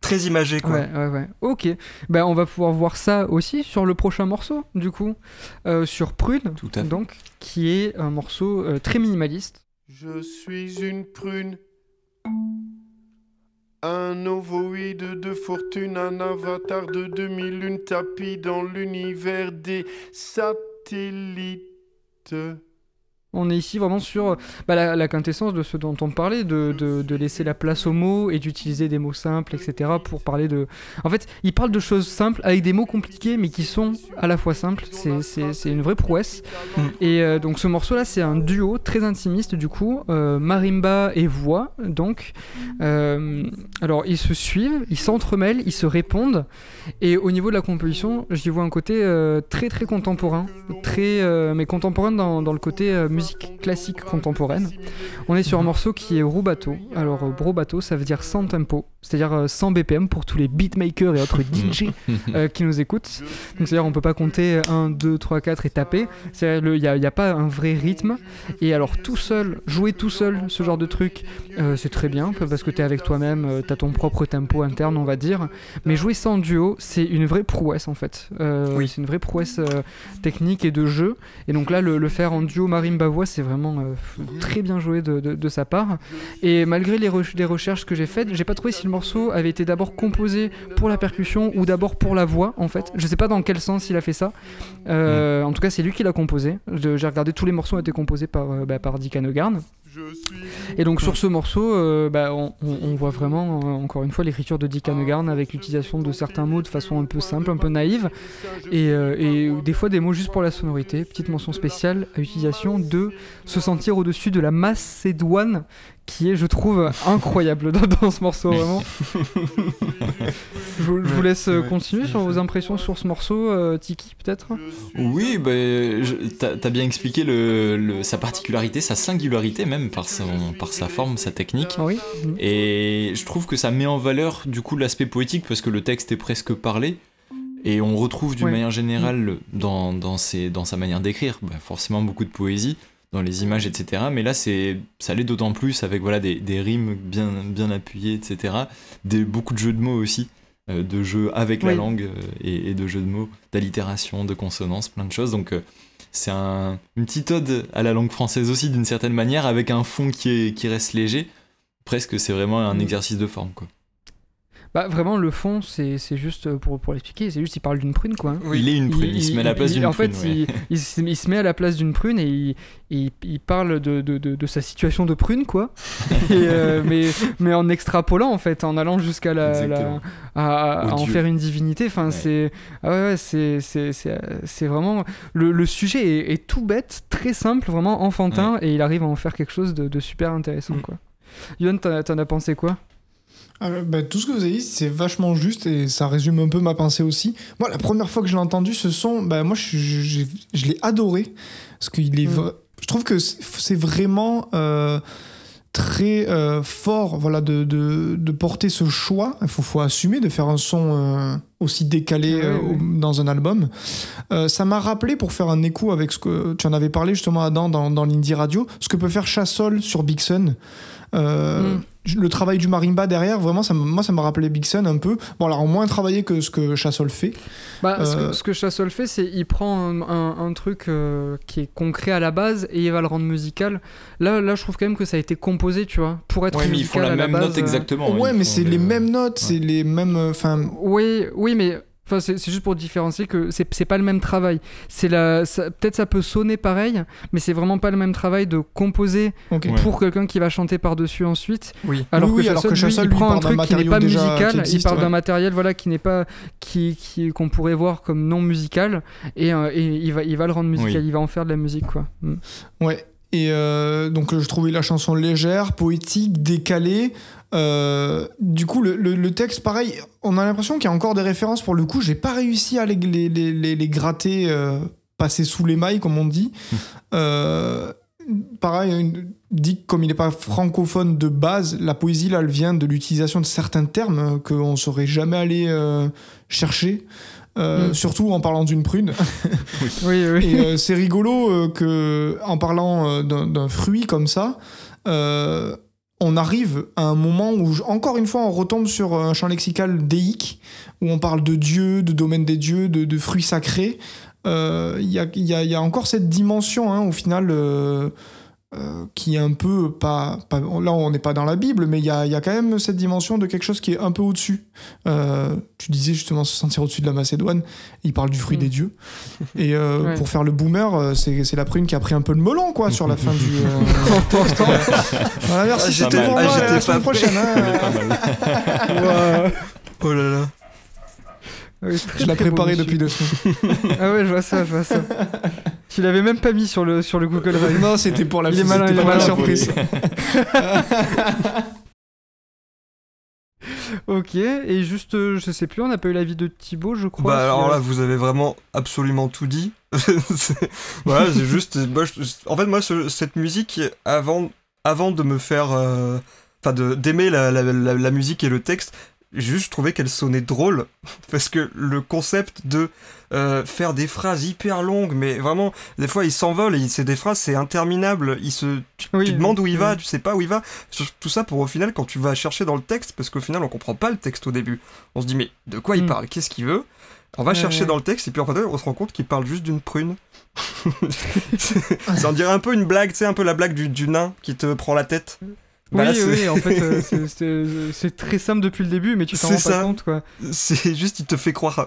Très imagé quoi. Ouais. Ok. On va pouvoir voir ça aussi sur le prochain morceau, du coup. Sur Prune, donc, qui est un morceau très minimaliste. Je suis une prune, un ovoïde de fortune, un avatar de demi-lune tapis dans l'univers des satellites. On est ici vraiment sur la quintessence de ce dont on parlait, de laisser la place aux mots et d'utiliser des mots simples, etc. pour parler de... En fait, il parle de choses simples avec des mots compliqués, mais qui sont à la fois simples. C'est une vraie prouesse. Mmh. Et donc ce morceau-là, c'est un duo très intimiste, du coup. Marimba et voix, donc. Alors, ils se suivent, ils s'entremêlent, ils se répondent. Et au niveau de la composition, j'y vois un côté très, très contemporain. Mais contemporain dans le côté musique classique contemporaine. On est sur un morceau qui est rubato. Alors rubato, ça veut dire sans tempo, c'est-à-dire sans BPM pour tous les beatmakers et autres DJ qui nous écoutent. Donc c'est-à-dire on peut pas compter 1, 2, 3, 4 et taper. C'est-à-dire il y a pas un vrai rythme. Et alors jouer tout seul ce genre de truc, c'est très bien parce que t'es avec toi-même, t'as ton propre tempo interne, on va dire. Mais jouer ça en duo, c'est une vraie prouesse en fait. Oui. C'est une vraie prouesse technique et de jeu. Et donc là, le faire en duo marimba voix, c'est vraiment très bien joué de sa part. Et malgré les recherches que j'ai faites, j'ai pas trouvé si le morceau avait été d'abord composé pour la percussion ou d'abord pour la voix en fait. Je sais pas dans quel sens il a fait ça. En tout cas, c'est lui qui l'a composé. J'ai regardé, tous les morceaux ont été composés par Dick Annegarn. Et donc sur ce morceau, on voit vraiment encore une fois l'écriture de Dick Annegarn avec l'utilisation de certains mots de façon un peu simple, un peu naïve, et des fois des mots juste pour la sonorité. Petite mention spéciale à l'utilisation de se sentir au-dessus de la Macédoine, qui est, je trouve, incroyable dans ce morceau, vraiment. Je vous laisse continuer sur vos impressions sur ce morceau, Tiki, peut-être. Oui, t'as bien expliqué sa particularité, sa singularité même, par sa forme, sa technique. Oui. Et je trouve que ça met en valeur, du coup, l'aspect poétique, parce que le texte est presque parlé, et on retrouve d'une manière générale, dans sa manière d'écrire, forcément beaucoup de poésie, dans les images, etc. Mais là, ça l'est d'autant plus avec des rimes bien appuyées, etc. Beaucoup de jeux de mots aussi, de jeux avec la langue et de jeux de mots, d'allitération, de consonances, plein de choses. Donc, c'est une petite ode à la langue française aussi, d'une certaine manière, avec un fond qui reste léger. Presque, c'est vraiment un exercice de forme, quoi. Vraiment, le fond, c'est juste, pour l'expliquer, c'est juste, il parle d'une prune, quoi. Hein. Oui, il est une prune, il se met à la place d'une prune. En fait, il se met à la place d'une prune et il parle de sa situation de prune, quoi. mais en extrapolant, en fait, en allant jusqu'à à en faire une divinité. Enfin, c'est vraiment... Le sujet est tout bête, très simple, vraiment enfantin, et il arrive à en faire quelque chose de super intéressant, quoi. Yoann, t'en as pensé quoi ? Tout ce que vous avez dit, c'est vachement juste et ça résume un peu ma pensée aussi. Moi, la première fois que je l'ai entendu, ce son, moi, je l'ai adoré parce qu'il est je trouve que c'est vraiment très fort, de porter ce choix. Il faut assumer de faire un son aussi décalé dans un album. Ça m'a rappelé, pour faire un écho avec ce que tu en avais parlé justement, Adam, dans l'Indie Radio, ce que peut faire Chassol sur Big Sun. Le travail du marimba derrière, vraiment, ça m'a rappelé Big Sun un peu. Bon, alors moins travaillé que ce que Chassol fait. Ce que Chassol fait, c'est il prend un truc qui est concret à la base et il va le rendre musical. Là, je trouve quand même que ça a été composé, tu vois, pour être musical. Ils font la même note exactement. Mais c'est les mêmes notes, c'est les mêmes. Enfin. Oui, mais. Enfin, c'est juste pour différencier que c'est pas le même travail. Peut-être ça peut sonner pareil, mais c'est vraiment pas le même travail de composer pour quelqu'un qui va chanter par-dessus ensuite. Oui. Alors que Chassol, lui, prend un truc qui n'est pas musical, il part d'un matériel qui n'est pas qu'on pourrait voir comme non musical, et il va le rendre musical, il va en faire de la musique, quoi. Ouais. Et donc je trouvais la chanson légère, poétique, décalée. Du coup, le texte, pareil, on a l'impression qu'il y a encore des références. Pour le coup, j'ai pas réussi à les gratter, passer sous les mailles, comme on dit. Pareil, Dick, comme il n'est pas francophone de base, la poésie, là, elle vient de l'utilisation de certains termes qu'on ne serait jamais allé chercher. Surtout en parlant d'une prune. Oui. Et c'est rigolo que, en parlant d'un fruit comme ça, on arrive à un moment où, encore une fois, on retombe sur un champ lexical déique, où on parle de Dieu, de domaine des dieux, de fruits sacrés. Il y a encore cette dimension, au final, qui est un peu pas là on n'est pas dans la Bible, mais il y a quand même cette dimension de quelque chose qui est un peu au-dessus. Tu disais justement se sentir au-dessus de la Macédoine, il parle du fruit des dieux et ouais. Pour faire le boomer, c'est la prune qui a pris un peu le melon quoi sur la fin du temps. Voilà, merci, c'était pour moi, la semaine prochaine hein. Oh là là. Oui, je l'ai préparé depuis 2 semaines. Ah ouais, je vois ça. Tu l'avais même pas mis sur le Google Drive. Non, c'était pour la surprise. Ok, et juste, je sais plus, on n'a pas eu l'avis de Thibaut, je crois. Bah alors là, vous avez vraiment absolument tout dit. Voilà, c'est juste... En fait, moi, cette musique, avant de me faire... d'aimer la musique et le texte... Juste, je trouvais qu'elle sonnait drôle, parce que le concept de faire des phrases hyper longues, mais vraiment, des fois, il s'envole, et c'est des phrases, c'est interminable, tu te demandes où il va, tu sais pas où il va, tout ça pour, au final, quand tu vas chercher dans le texte, parce qu'au final, on comprend pas le texte au début, on se dit, mais de quoi il parle, qu'est-ce qu'il veut ? On va chercher dans le texte, et puis en fait, on se rend compte qu'il parle juste d'une prune. Ça en dirait un peu une blague, tu sais, un peu la blague du nain qui te prend la tête. Bah oui, oui, en fait, c'est très simple depuis le début, mais tu t'en rends pas compte, quoi. C'est juste, il te fait croire.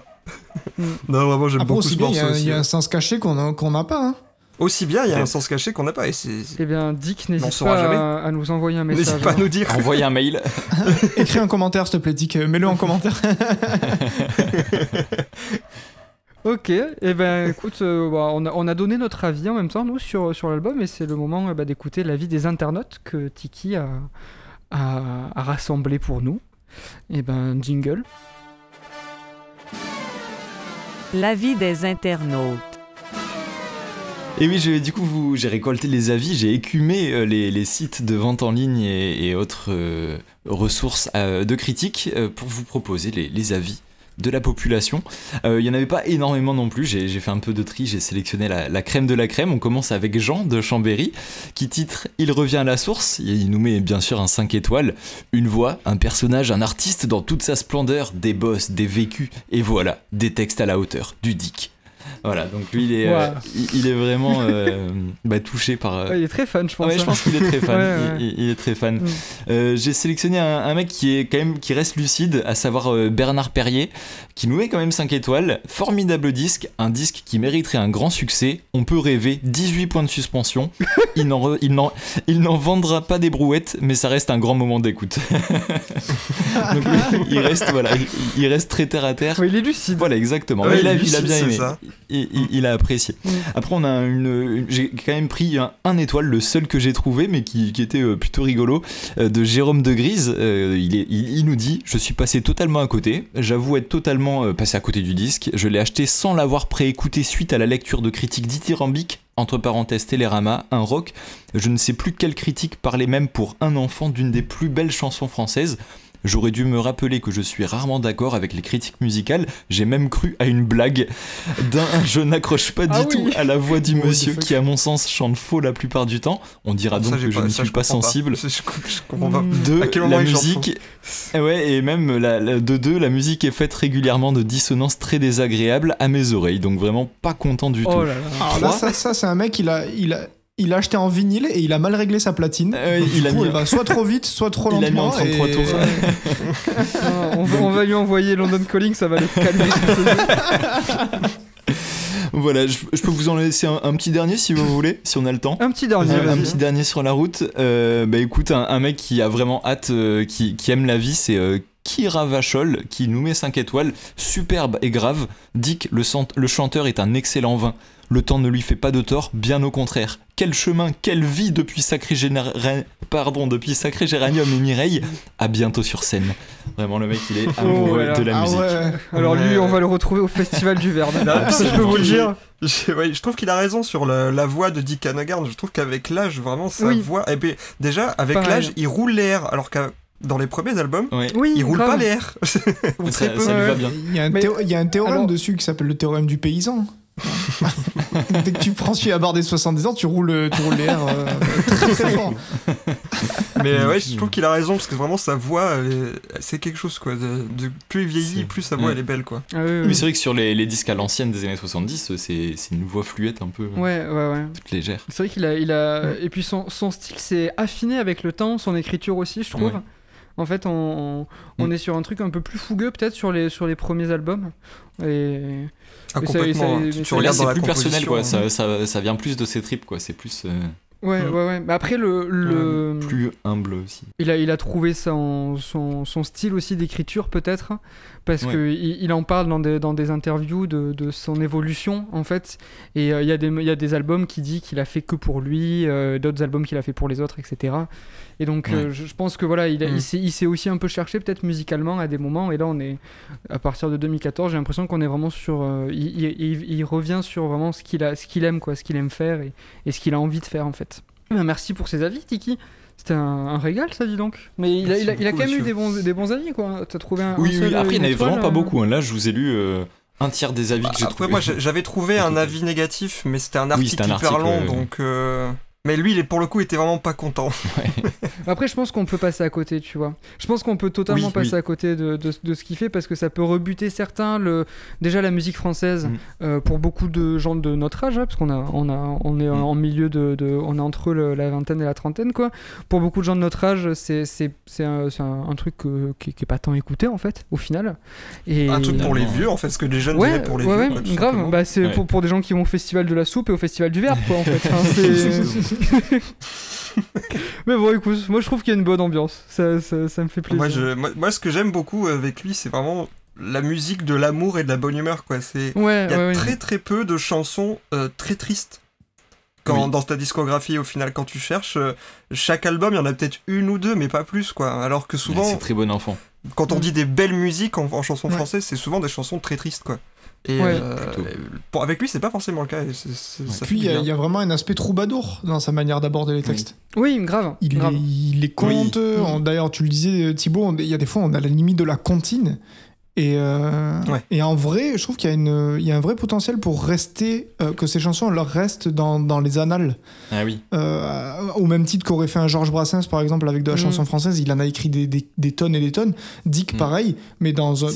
Non, vraiment, j'aime beaucoup ce morceau aussi. Il y a un sens caché qu'on n'a pas, hein. Aussi bien, il y a un sens caché qu'on n'a pas. Et eh bien, Dick, n'hésite pas à nous envoyer un message. N'hésite pas à nous dire. Envoyer un mail. Écris un commentaire, s'il te plaît, Dick. Mets-le en commentaire. Ok, eh ben, écoute, on a donné notre avis en même temps, nous, sur l'album, et c'est le moment d'écouter l'avis des internautes que Tiki a rassemblé pour nous. Eh ben, jingle. L'avis des internautes. Et oui, j'ai récolté les avis, j'ai écumé les sites de vente en ligne et autres ressources de critiques pour vous proposer les avis de la population. Il n'y en avait pas énormément non plus, j'ai fait un peu de tri, j'ai sélectionné la crème de la crème. On commence avec Jean de Chambéry, qui titre « Il revient à la source », il nous met bien sûr un 5 étoiles, une voix, un personnage, un artiste dans toute sa splendeur, des bosses, des vécus, et voilà, des textes à la hauteur, du Dick. Voilà, donc lui il est vraiment touché par... il est très fan, je pense. Je pense qu'il est très fan. Il est très fan. J'ai sélectionné un mec qui reste lucide, à savoir Bernard Perrier, qui nous met quand même 5 étoiles. Formidable disque, un disque qui mériterait un grand succès. On peut rêver, 18 points de suspension. Il n'en vendra pas des brouettes, mais ça reste un grand moment d'écoute. Donc lui, il reste très terre à terre. Ouais, il est lucide. Voilà, exactement. Ouais, il a bien aimé. Ça. Il a apprécié. Après on a j'ai quand même pris un étoile, le seul que j'ai trouvé, mais qui était plutôt rigolo, de Jérôme de Grise. Il nous dit: je suis passé totalement à côté, j'avoue être totalement passé à côté du disque, je l'ai acheté sans l'avoir préécouté suite à la lecture de critiques dithyrambiques, entre parenthèses Télérama, un rock, je ne sais plus quelle critique parlait même pour un enfant d'une des plus belles chansons françaises. J'aurais dû me rappeler que je suis rarement d'accord avec les critiques musicales. J'ai même cru à une blague d'un « je n'accroche pas du tout à la voix du monsieur qui, à mon sens, chante faux la plupart du temps ». On dira donc que je ne suis pas sensible. Je comprends pas. De la musique. Et même la musique est faite régulièrement de dissonances très désagréables à mes oreilles. Donc vraiment pas content du tout. Là là. Alors là, ça c'est un mec, il a acheté en vinyle et il a mal réglé sa platine. Il va soit trop vite, soit trop lentement. Il a mis en 33 tours. On va lui envoyer London Calling, ça va le calmer. Voilà, je peux vous en laisser un petit dernier si vous voulez, si on a le temps. Un petit dernier, vas-y. Un petit dernier sur la route. Écoute, un mec qui a vraiment hâte, qui aime la vie, c'est... Kira Vachol, qui nous met 5 étoiles, superbe et grave. Dick, le chanteur, est un excellent vin. Le temps ne lui fait pas de tort, bien au contraire. Quel chemin, quelle vie depuis Sacré Géranium et Mireille. À bientôt sur scène. Vraiment, le mec, il est amoureux de la musique. Ouais. Alors lui, on va le retrouver au Festival du Verbe. Je peux vous le dire. Je trouve qu'il a raison sur la voix de Dick Annegarn. Je trouve qu'avec l'âge, vraiment, sa voix... Et puis, déjà, avec l'âge, il roule les airs, alors qu'à... Dans les premiers albums, il roule pas les R. Très peu. Ça lui va bien. Il y a un théorème dessus qui s'appelle le théorème du paysan. Dès que tu franchis la barre des 70 ans, tu roules les R très très fort. Mais ouais, je trouve qu'il a raison, parce que vraiment sa voix, c'est quelque chose quoi. Plus il vieillit, plus sa voix elle est belle quoi. Ah, oui, oui. Mais c'est vrai que sur les disques à l'ancienne des années 70, c'est une voix fluette un peu. Ouais, ouais, ouais. Toute légère. C'est vrai qu'il a... Et puis son style s'est affiné avec le temps, son écriture aussi, je trouve. Ouais. En fait, on est sur un truc un peu plus fougueux, peut-être, sur les premiers albums. Et complètement. Tu regardes dans la composition. C'est plus personnel, quoi. Ça vient plus de ses tripes, quoi. C'est plus... Ouais. Mais après, le... plus humble aussi. Il a trouvé son style aussi d'écriture, peut-être, parce qu'il en parle dans des interviews de son évolution, en fait. Et il y a des albums qui dit qu'il a fait que pour lui, d'autres albums qu'il a fait pour les autres, etc. Et donc, je pense que voilà, il s'est aussi un peu cherché, peut-être musicalement, à des moments. Et là, on est, à partir de 2014, j'ai l'impression qu'on est vraiment sur... il revient sur vraiment ce qu'il aime, quoi, ce qu'il aime faire et ce qu'il a envie de faire, en fait. Ben merci pour ses avis, Tiki. C'était un régal, ça, dis donc. Mais il a quand même eu des bons avis, quoi. T'as trouvé un. Oui, seul, oui. Après, il n'y en avait vraiment pas beaucoup. Là, je vous ai lu un tiers des avis que j'ai trouvé. Moi, j'avais trouvé un avis négatif, mais c'était un article hyper long, donc. Mais lui, pour le coup, il était vraiment pas content. Ouais. Après, je pense qu'on peut passer à côté, tu vois. Je pense qu'on peut totalement passer à côté de ce qu'il fait, parce que ça peut rebuter certains. Déjà, la musique française, pour beaucoup de gens de notre âge, parce qu'on est en milieu on est entre la vingtaine et la trentaine, quoi. Pour beaucoup de gens de notre âge, c'est un truc qui est pas tant écouté, en fait, au final. Et un truc pour les vieux, en fait, ce que les jeunes disaient pour les vieux. Ouais, grave. Bah, c'est pour des gens qui vont au Festival de la Soupe et au Festival du Verbe, quoi, en fait. Enfin, c'est... Mais bon, écoute, moi je trouve qu'il y a une bonne ambiance, ça me fait plaisir. Moi ce que j'aime beaucoup avec lui, c'est vraiment la musique de l'amour et de la bonne humeur, quoi. Il y a très très peu de chansons très tristes dans ta discographie, au final, quand tu cherches. Chaque album, il y en a peut-être une ou deux, mais pas plus, quoi. Alors que souvent... C'est très bon enfant. Quand on dit des belles musiques en chansons françaises, c'est souvent des chansons très tristes, quoi. Et avec lui, c'est pas forcément le cas. Et puis il y a vraiment un aspect troubadour dans sa manière d'aborder les textes. Oui, grave. Il les conte. D'ailleurs, tu le disais, Thibaut, il y a des fois, on a la limite de la comptine. Et en vrai, je trouve qu'il y a un vrai potentiel pour rester, que ces chansons leur restent dans les annales. Ah oui. Au même titre qu'aurait fait un Georges Brassens, par exemple, avec de la chanson française, il en a écrit des tonnes et des tonnes. Dick, pareil, mais dans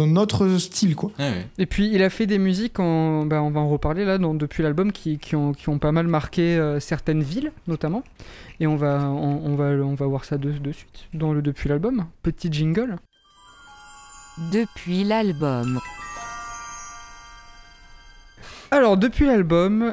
un autre style, quoi. Ah oui. Et puis, il a fait des musiques, on va en reparler là, depuis l'album, qui ont pas mal marqué certaines villes, notamment. Et on va voir ça de suite dans le depuis l'album. Petit jingle. Depuis l'album. Alors, depuis l'album,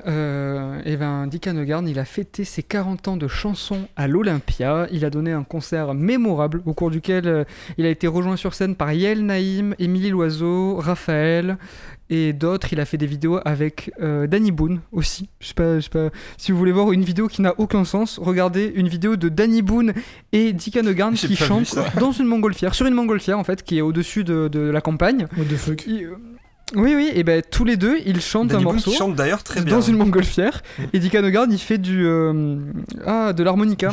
Dick Annegarn, il a fêté ses 40 ans de chansons à l'Olympia. Il a donné un concert mémorable au cours duquel il a été rejoint sur scène par Yael Naïm, Émilie Loiseau, Raphaël et d'autres. Il a fait des vidéos avec Dany Boon aussi. Je sais pas, si vous voulez voir une vidéo qui n'a aucun sens, regardez une vidéo de Dany Boon et Dick Annegarn qui chantent dans une montgolfière, sur une montgolfière en fait, qui est au-dessus de la campagne. What the fuck. Oui, et ben tous les deux, ils chantent Dany Boon un morceau. Ils chantent d'ailleurs très bien. Dans une montgolfière. Et Dick Annegarn, il fait de l'harmonica.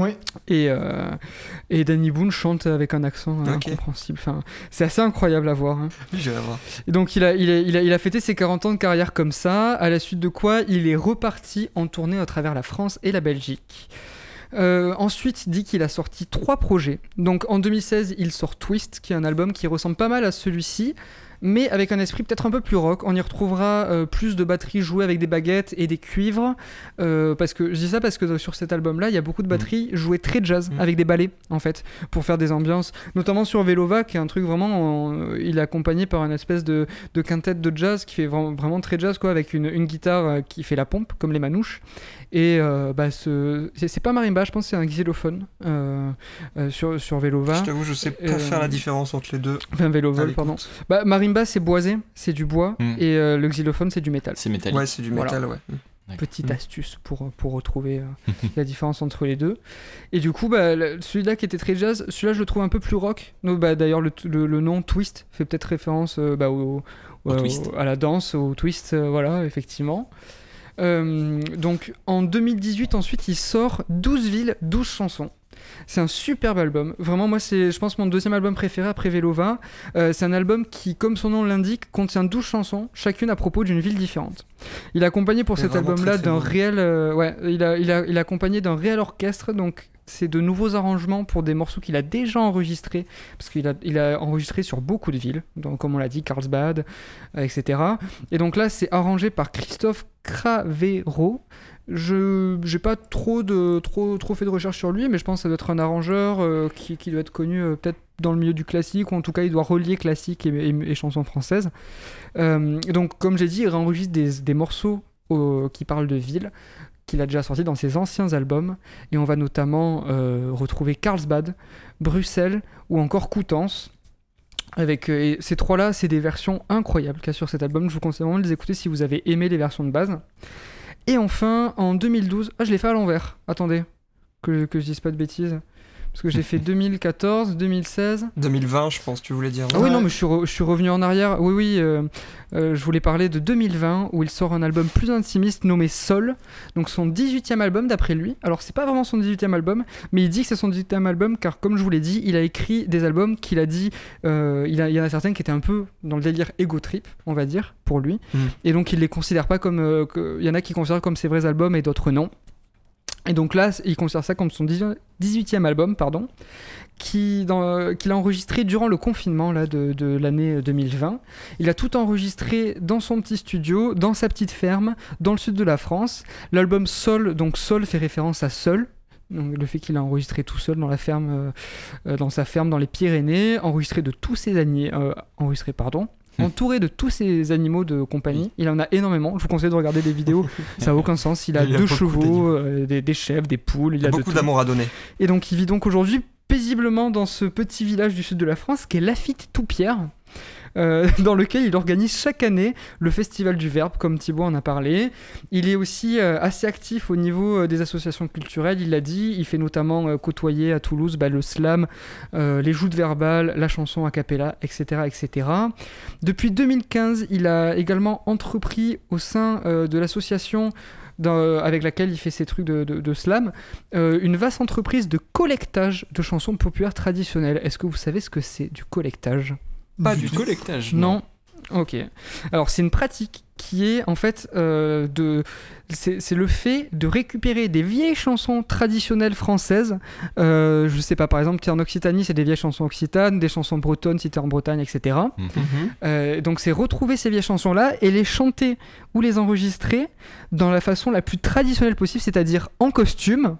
Oui. Et Dany Boon chante avec un accent incompréhensible. Enfin, c'est assez incroyable à voir. Hein. J'ai la voir. Et donc il a fêté ses 40 ans de carrière comme ça, à la suite de quoi il est reparti en tournée à travers la France et la Belgique. Ensuite, Dick il a sorti 3 projets. Donc en 2016, il sort Twist, qui est un album qui ressemble pas mal à celui-ci, mais avec un esprit peut-être un peu plus rock. On y retrouvera plus de batteries jouées avec des baguettes et des cuivres, parce que je dis ça parce que sur cet album-là, il y a beaucoup de batteries jouées très jazz, avec des ballets en fait, pour faire des ambiances, notamment sur Vélo Va, qui est un truc vraiment, il est accompagné par une espèce de quintette de jazz qui fait vraiment très jazz, quoi, avec une guitare qui fait la pompe comme les Manouches, et c'est pas marimba, je pense que c'est un xylophone sur Vélo Va. Je t'avoue, je sais pas faire la différence entre les deux. Enfin, Vélo Va, pardon. Bah, marimba, c'est boisé, c'est du bois, et le xylophone, c'est du métal. C'est métallique. Ouais, c'est du métal, voilà. Ouais. Petite astuce pour retrouver la différence entre les deux. Et du coup, celui-là qui était très jazz, celui-là, je le trouve un peu plus rock. Donc, d'ailleurs, le nom Twist fait peut-être référence à la danse, au twist, voilà, effectivement. Donc, en 2018, ensuite, il sort 12 villes, 12 chansons. C'est un superbe album. Vraiment, moi, c'est, je pense, mon deuxième album préféré après Vélo Va. C'est un album qui, comme son nom l'indique, contient 12 chansons, chacune à propos d'une ville différente. Il est accompagné pour cet album-là d'un réel, il est accompagné d'un réel orchestre, donc c'est de nouveaux arrangements pour des morceaux qu'il a déjà enregistrés, parce qu'il a enregistré sur beaucoup de villes, donc, comme on l'a dit, Karlsbad, etc. Et donc là, c'est arrangé par Christophe Cravero. Je j'ai pas trop fait de recherche sur lui, mais je pense que ça doit être un arrangeur qui doit être connu peut-être dans le milieu du classique, ou en tout cas il doit relier classique et chansons françaises. Donc comme j'ai dit, il réenregistre des morceaux qui parlent de ville, qu'il a déjà sortis dans ses anciens albums, et on va notamment retrouver Karlsbad, Bruxelles ou encore Coutances. Avec ces trois-là, c'est des versions incroyables qu'il y a sur cet album. Je vous conseille vraiment de les écouter si vous avez aimé les versions de base. Et enfin, en 2012... Ah, je l'ai fait à l'envers. Attendez, que je dise pas de bêtises. Parce que j'ai fait 2014, 2016... 2020, je pense, tu voulais dire. Ah oui, non, mais je suis revenu en arrière. Oui, je voulais parler de 2020, où il sort un album plus intimiste nommé Sol. Donc son 18e album, d'après lui. Alors, c'est pas vraiment son 18e album, mais il dit que c'est son 18e album, car comme je vous l'ai dit, il a écrit des albums qu'il a dit... il y en a certaines qui étaient un peu dans le délire ego trip, on va dire, pour lui. Mmh. Et donc, il les considère pas comme... il y en a qui considèrent comme ses vrais albums et d'autres non. Et donc là, il considère ça comme son 18e album, qu'il a enregistré durant le confinement là, de l'année 2020. Il a tout enregistré dans son petit studio, dans sa petite ferme, dans le sud de la France. L'album Sol, donc Sol fait référence à Seul. Donc le fait qu'il a enregistré tout seul dans la ferme, dans sa ferme dans les Pyrénées, enregistré entouré de tous ces animaux de compagnie. Il en a énormément, je vous conseille de regarder des vidéos, ça n'a aucun sens, il a deux chevaux, des chèvres, des poules, il a beaucoup d'amour à donner. Et donc il vit donc aujourd'hui paisiblement dans ce petit village du sud de la France qui est Lafitte-Toupière, dans lequel il organise chaque année le Festival du Verbe, comme Thibaut en a parlé. Il est aussi assez actif au niveau des associations culturelles, il l'a dit, il fait notamment côtoyer à Toulouse le slam, les joutes verbales, la chanson a cappella, etc., etc. Depuis 2015, il a également entrepris au sein de l'association avec laquelle il fait ses trucs de slam, une vaste entreprise de collectage de chansons populaires traditionnelles. Est-ce que vous savez ce que c'est du collectage ? Pas du collectage. Non. Ok. Alors c'est une pratique qui est en fait c'est le fait de récupérer des vieilles chansons traditionnelles françaises. Je sais pas, par exemple, t'es en Occitanie, c'est des vieilles chansons occitanes, des chansons bretonnes si t'es en Bretagne, etc. Mm-hmm. Donc c'est retrouver ces vieilles chansons-là et les chanter ou les enregistrer dans la façon la plus traditionnelle possible, c'est-à-dire en costume.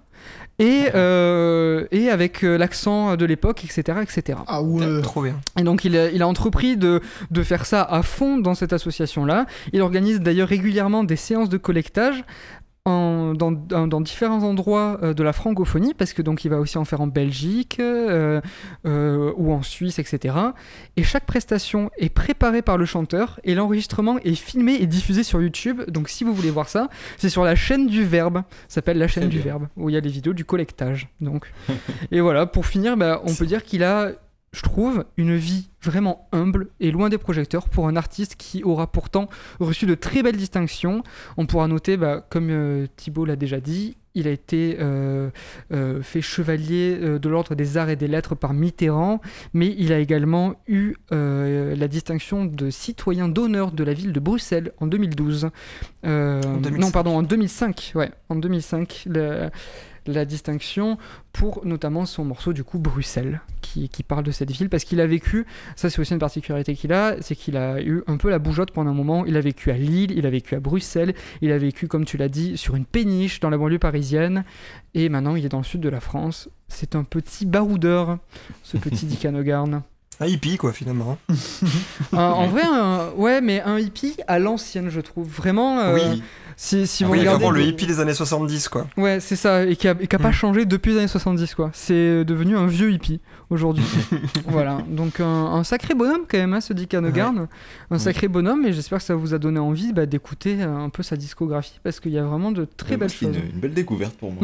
Et avec l'accent de l'époque, etc., etc. Ah ouais, trop bien. Et donc il a entrepris de faire ça à fond dans cette association-là. Il organise d'ailleurs régulièrement des séances de collectage dans différents endroits de la francophonie, parce que donc il va aussi en faire en Belgique ou en Suisse, etc. Et chaque prestation est préparée par le chanteur et l'enregistrement est filmé et diffusé sur YouTube. Donc si vous voulez voir ça, c'est sur la chaîne du Verbe, ça s'appelle la chaîne du Verbe, où il y a les vidéos du collectage. Donc. Et voilà, pour finir, on peut dire qu'il a, je trouve, une vie vraiment humble et loin des projecteurs pour un artiste qui aura pourtant reçu de très belles distinctions. On pourra noter, comme Thibaut l'a déjà dit, il a été fait chevalier de l'ordre des arts et des lettres par Mitterrand, mais il a également eu la distinction de citoyen d'honneur de la ville de Bruxelles en 2012. En 2005. Ouais, en 2005, la distinction pour notamment son morceau du coup Bruxelles qui parle de cette ville, parce qu'il a vécu, ça c'est aussi une particularité qu'il a, c'est qu'il a eu un peu la bougeotte pendant un moment. Il a vécu à Lille, il a vécu à Bruxelles, il a vécu, comme tu l'as dit, sur une péniche dans la banlieue parisienne, et maintenant il est dans le sud de la France. C'est un petit baroudeur, ce petit Dick Annegarn. Un hippie, quoi, finalement. En vrai, un hippie à l'ancienne, je trouve. Vraiment, oui. Si vous regardez... Vraiment, le hippie des années 70, quoi. Ouais, c'est ça, et qui a pas changé depuis les années 70, quoi. C'est devenu un vieux hippie, aujourd'hui. Voilà, donc un sacré bonhomme, quand même, ce Dick Annegarn. Ouais. Un sacré bonhomme, et j'espère que ça vous a donné envie d'écouter un peu sa discographie, parce qu'il y a vraiment de très belles choses. C'est une belle découverte pour moi.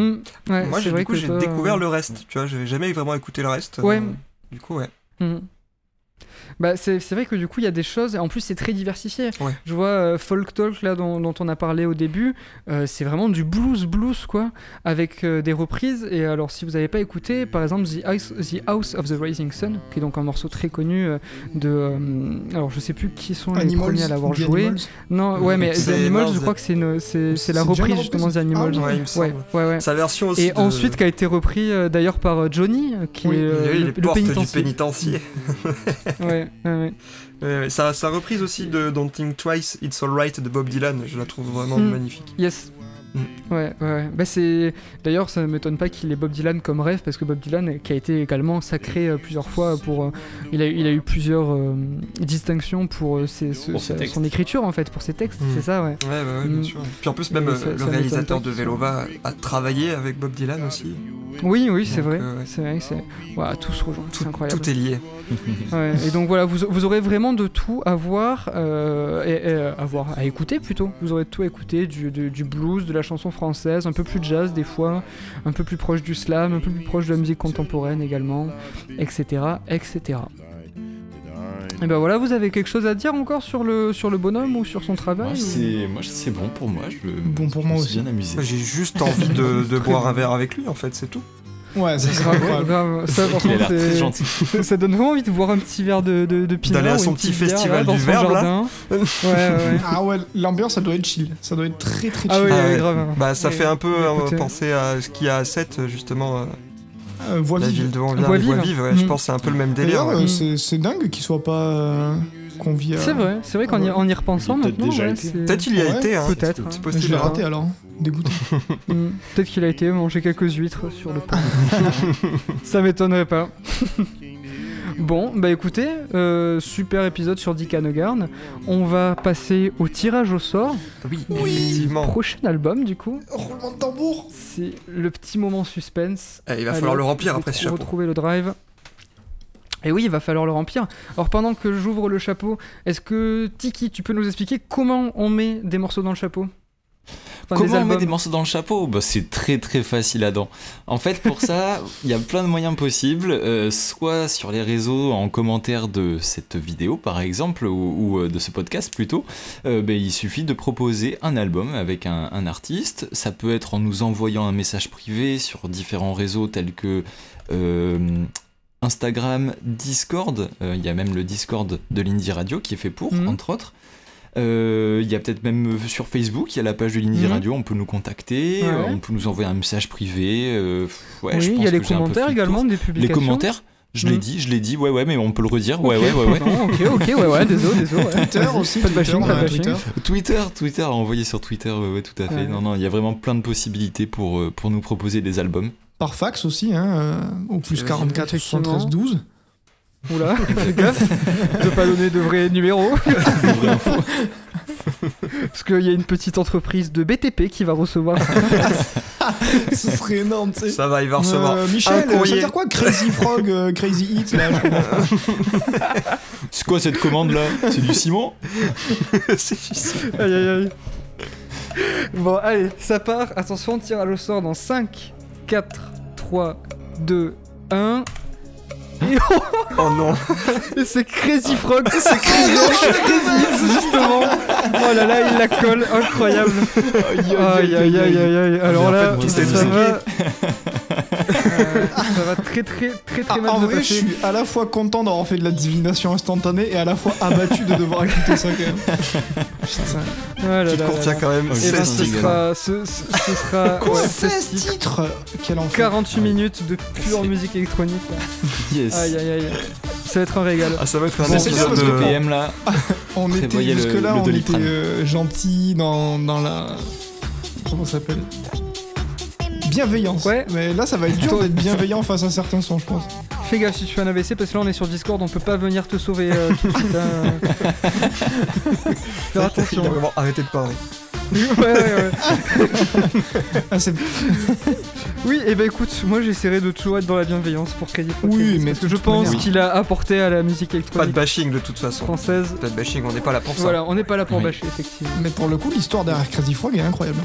Ouais, moi, j'ai découvert le reste, tu vois, j'avais jamais vraiment écouté le reste. Ouais. Du coup, ouais. Mmh. Bah, c'est vrai que du coup il y a des choses, en plus c'est très diversifié. Ouais. Je vois Folk Talk là, dont on a parlé au début, c'est vraiment du blues quoi, avec des reprises. Et alors si vous n'avez pas écouté, par exemple The House of the Rising Sun, qui est donc un morceau très connu alors je sais plus qui sont Animals, les premiers à l'avoir joué. Animals. Non, ouais, mais The Animals, je crois que c'est la reprise justement The Animals. Ah, ouais. Sa version aussi. Et ensuite qui a été repris d'ailleurs par Johnny, qui est le pénitencier. Ouais. Sa reprise aussi de Don't Think Twice, It's Alright de Bob Dylan, je la trouve vraiment magnifique. Yes. Ouais. Bah c'est... D'ailleurs, ça ne m'étonne pas qu'il ait Bob Dylan comme rêve, parce que Bob Dylan, qui a été également sacré plusieurs fois, il a eu plusieurs distinctions pour son écriture, en fait, pour ses textes, c'est ça, ouais. Ouais, bien sûr. Puis en plus, même le réalisateur de Vélo Va a travaillé avec Bob Dylan aussi. Oui, c'est vrai. Voilà, tout se rejoint, c'est incroyable. Tout est lié. Ouais, et donc voilà, vous aurez vraiment de tout à voir, à écouter plutôt. Vous aurez tout à écouter, du blues, de la chanson française, un peu plus jazz des fois, un peu plus proche du slam, un peu plus proche de la musique contemporaine également, etc. Et ben voilà, vous avez quelque chose à dire encore sur le bonhomme ou sur son travail? C'est bon pour moi. Je me suis bien amusé. J'ai juste envie de boire un verre avec lui, en fait, c'est tout. Ouais, c'est grave. Ça, par contre, très gentil. Ça donne vraiment envie de boire un petit verre de pinot. D'aller à son petit festival du Verbe, là. Ouais. Ah ouais, l'ambiance, ça doit être chill. Ça doit être très, très chill. Ah ouais. Grave. Bah, ça fait un peu penser à ce qu'il y a à 7, justement... Voix vive, ouais, je pense que c'est un peu le même délire. Ouais. C'est dingue qu'il soit pas convié à... C'est vrai qu'en y repensant maintenant... Peut-être qu'il y a été, hein. Peut-être. Je l'ai raté alors, dégoûté. Peut-être qu'il a été manger quelques huîtres sur le pont. Ça m'étonnerait pas. Bon, bah écoutez, super épisode sur Dick Annegarn. On va passer au tirage au sort. Oui, effectivement. Prochain album, du coup. Roulement de tambour. C'est le petit moment suspense. Allez, falloir le remplir après ce chapeau. Retrouver le drive. Et oui, il va falloir le remplir. Alors pendant que j'ouvre le chapeau, est-ce que Tiki, tu peux nous expliquer comment on met des morceaux dans le chapeau ? Comment on met des morceaux dans le chapeau ? Bah, c'est très très facile, Adam. En fait, pour ça, il y a plein de moyens possibles, soit sur les réseaux, en commentaire de cette vidéo par exemple, ou de ce podcast plutôt, il suffit de proposer un album avec un artiste. Ça peut être en nous envoyant un message privé sur différents réseaux tels que Instagram, Discord, il y a même le Discord de l'Indie Radio qui est fait pour, entre autres. Il y a peut-être même sur Facebook, il y a la page de l'Indie Radio, on peut nous contacter, on peut nous envoyer un message privé. Je pense il y a les commentaires également des publications. Les commentaires, je l'ai dit, ouais, mais on peut le redire, ouais. Non, ok, désolé. Ouais. Twitter aussi, Twitter, envoyez sur Twitter, ouais, tout à fait. Ouais. Non, il y a vraiment plein de possibilités pour nous proposer des albums. Par fax aussi, au plus 44 73 12. Oula, fais gaffe de pas donner de vrais numéros. Parce qu'il y a une petite entreprise de BTP qui va recevoir. Ce serait énorme, tu sais. Ça va, il va recevoir. Michel, ça veut dire quoi, Crazy Frog, Crazy Hit là, je comprends pas. C'est quoi cette commande là ? C'est du ciment ? C'est du ciment. Aïe. Bon, allez, ça part. Attention, tirage au sort dans 5, 4, 3, 2, 1. Oh non! Et c'est Crazy Frog! C'est Crazy Frog! Justement! Oh là là, il la colle! Incroyable! Aïe! Alors là, ça va très mal. En vrai, je suis à la fois content d'avoir fait de la divination instantanée et à la fois abattu de devoir écouter ça quand même. Putain. Qui contient quand même 16 titres. Quoi, 16 titres? Quel enfer. 48 minutes de pure musique électronique. Yes. Aïe. Ça va être un régal. Ah, ça va être un épisode de PM là. On était jusque là, on était gentil dans la... Comment ça s'appelle ? Bienveillant, ouais. Mais là ça va être dur d'être bienveillant face à certains sons, je pense. Fais gaffe si tu fais un AVC, parce que là on est sur Discord, on peut pas venir te sauver tout de suite. Faire attention. Vraiment, arrêtez de parler. Ouais. Ah, c'est... Oui, et bah écoute, moi j'essaierai de toujours être dans la bienveillance pour Crazy Frog. Oui, mais parce que je pense qu'il a apporté à la musique électronique. Pas de bashing de toute façon. Française. Pas de bashing, on n'est pas là pour ça. Voilà, on n'est pas là pour bâcher, effectivement. Mais pour le coup, l'histoire derrière Crazy Frog est incroyable.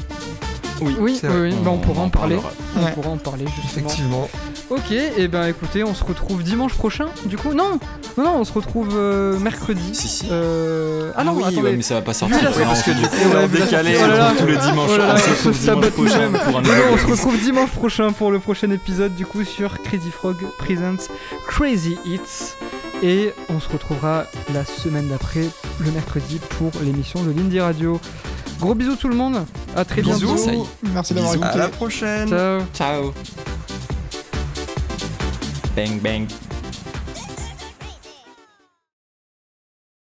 Oui, on pourra en parler. On pourra en parler, justement. Effectivement. Ok, et ben écoutez, on se retrouve dimanche prochain, du coup. Non, on se retrouve mercredi. Si. Ah non, oui, attendez. Ouais, mais ça va pas sortir. Oui, parce que du coup, on va décaler tous les dimanches. On se sabote nous-mêmes. On se retrouve dimanche prochain pour le prochain épisode, du coup, sur Crazy Frog Presents Crazy Hits. Et on se retrouvera la semaine d'après, le mercredi, pour l'émission de l'Indie Radio. Gros bisous tout le monde, à très bientôt. Merci d'avoir écouté. À la prochaine. Ciao. Bang bang.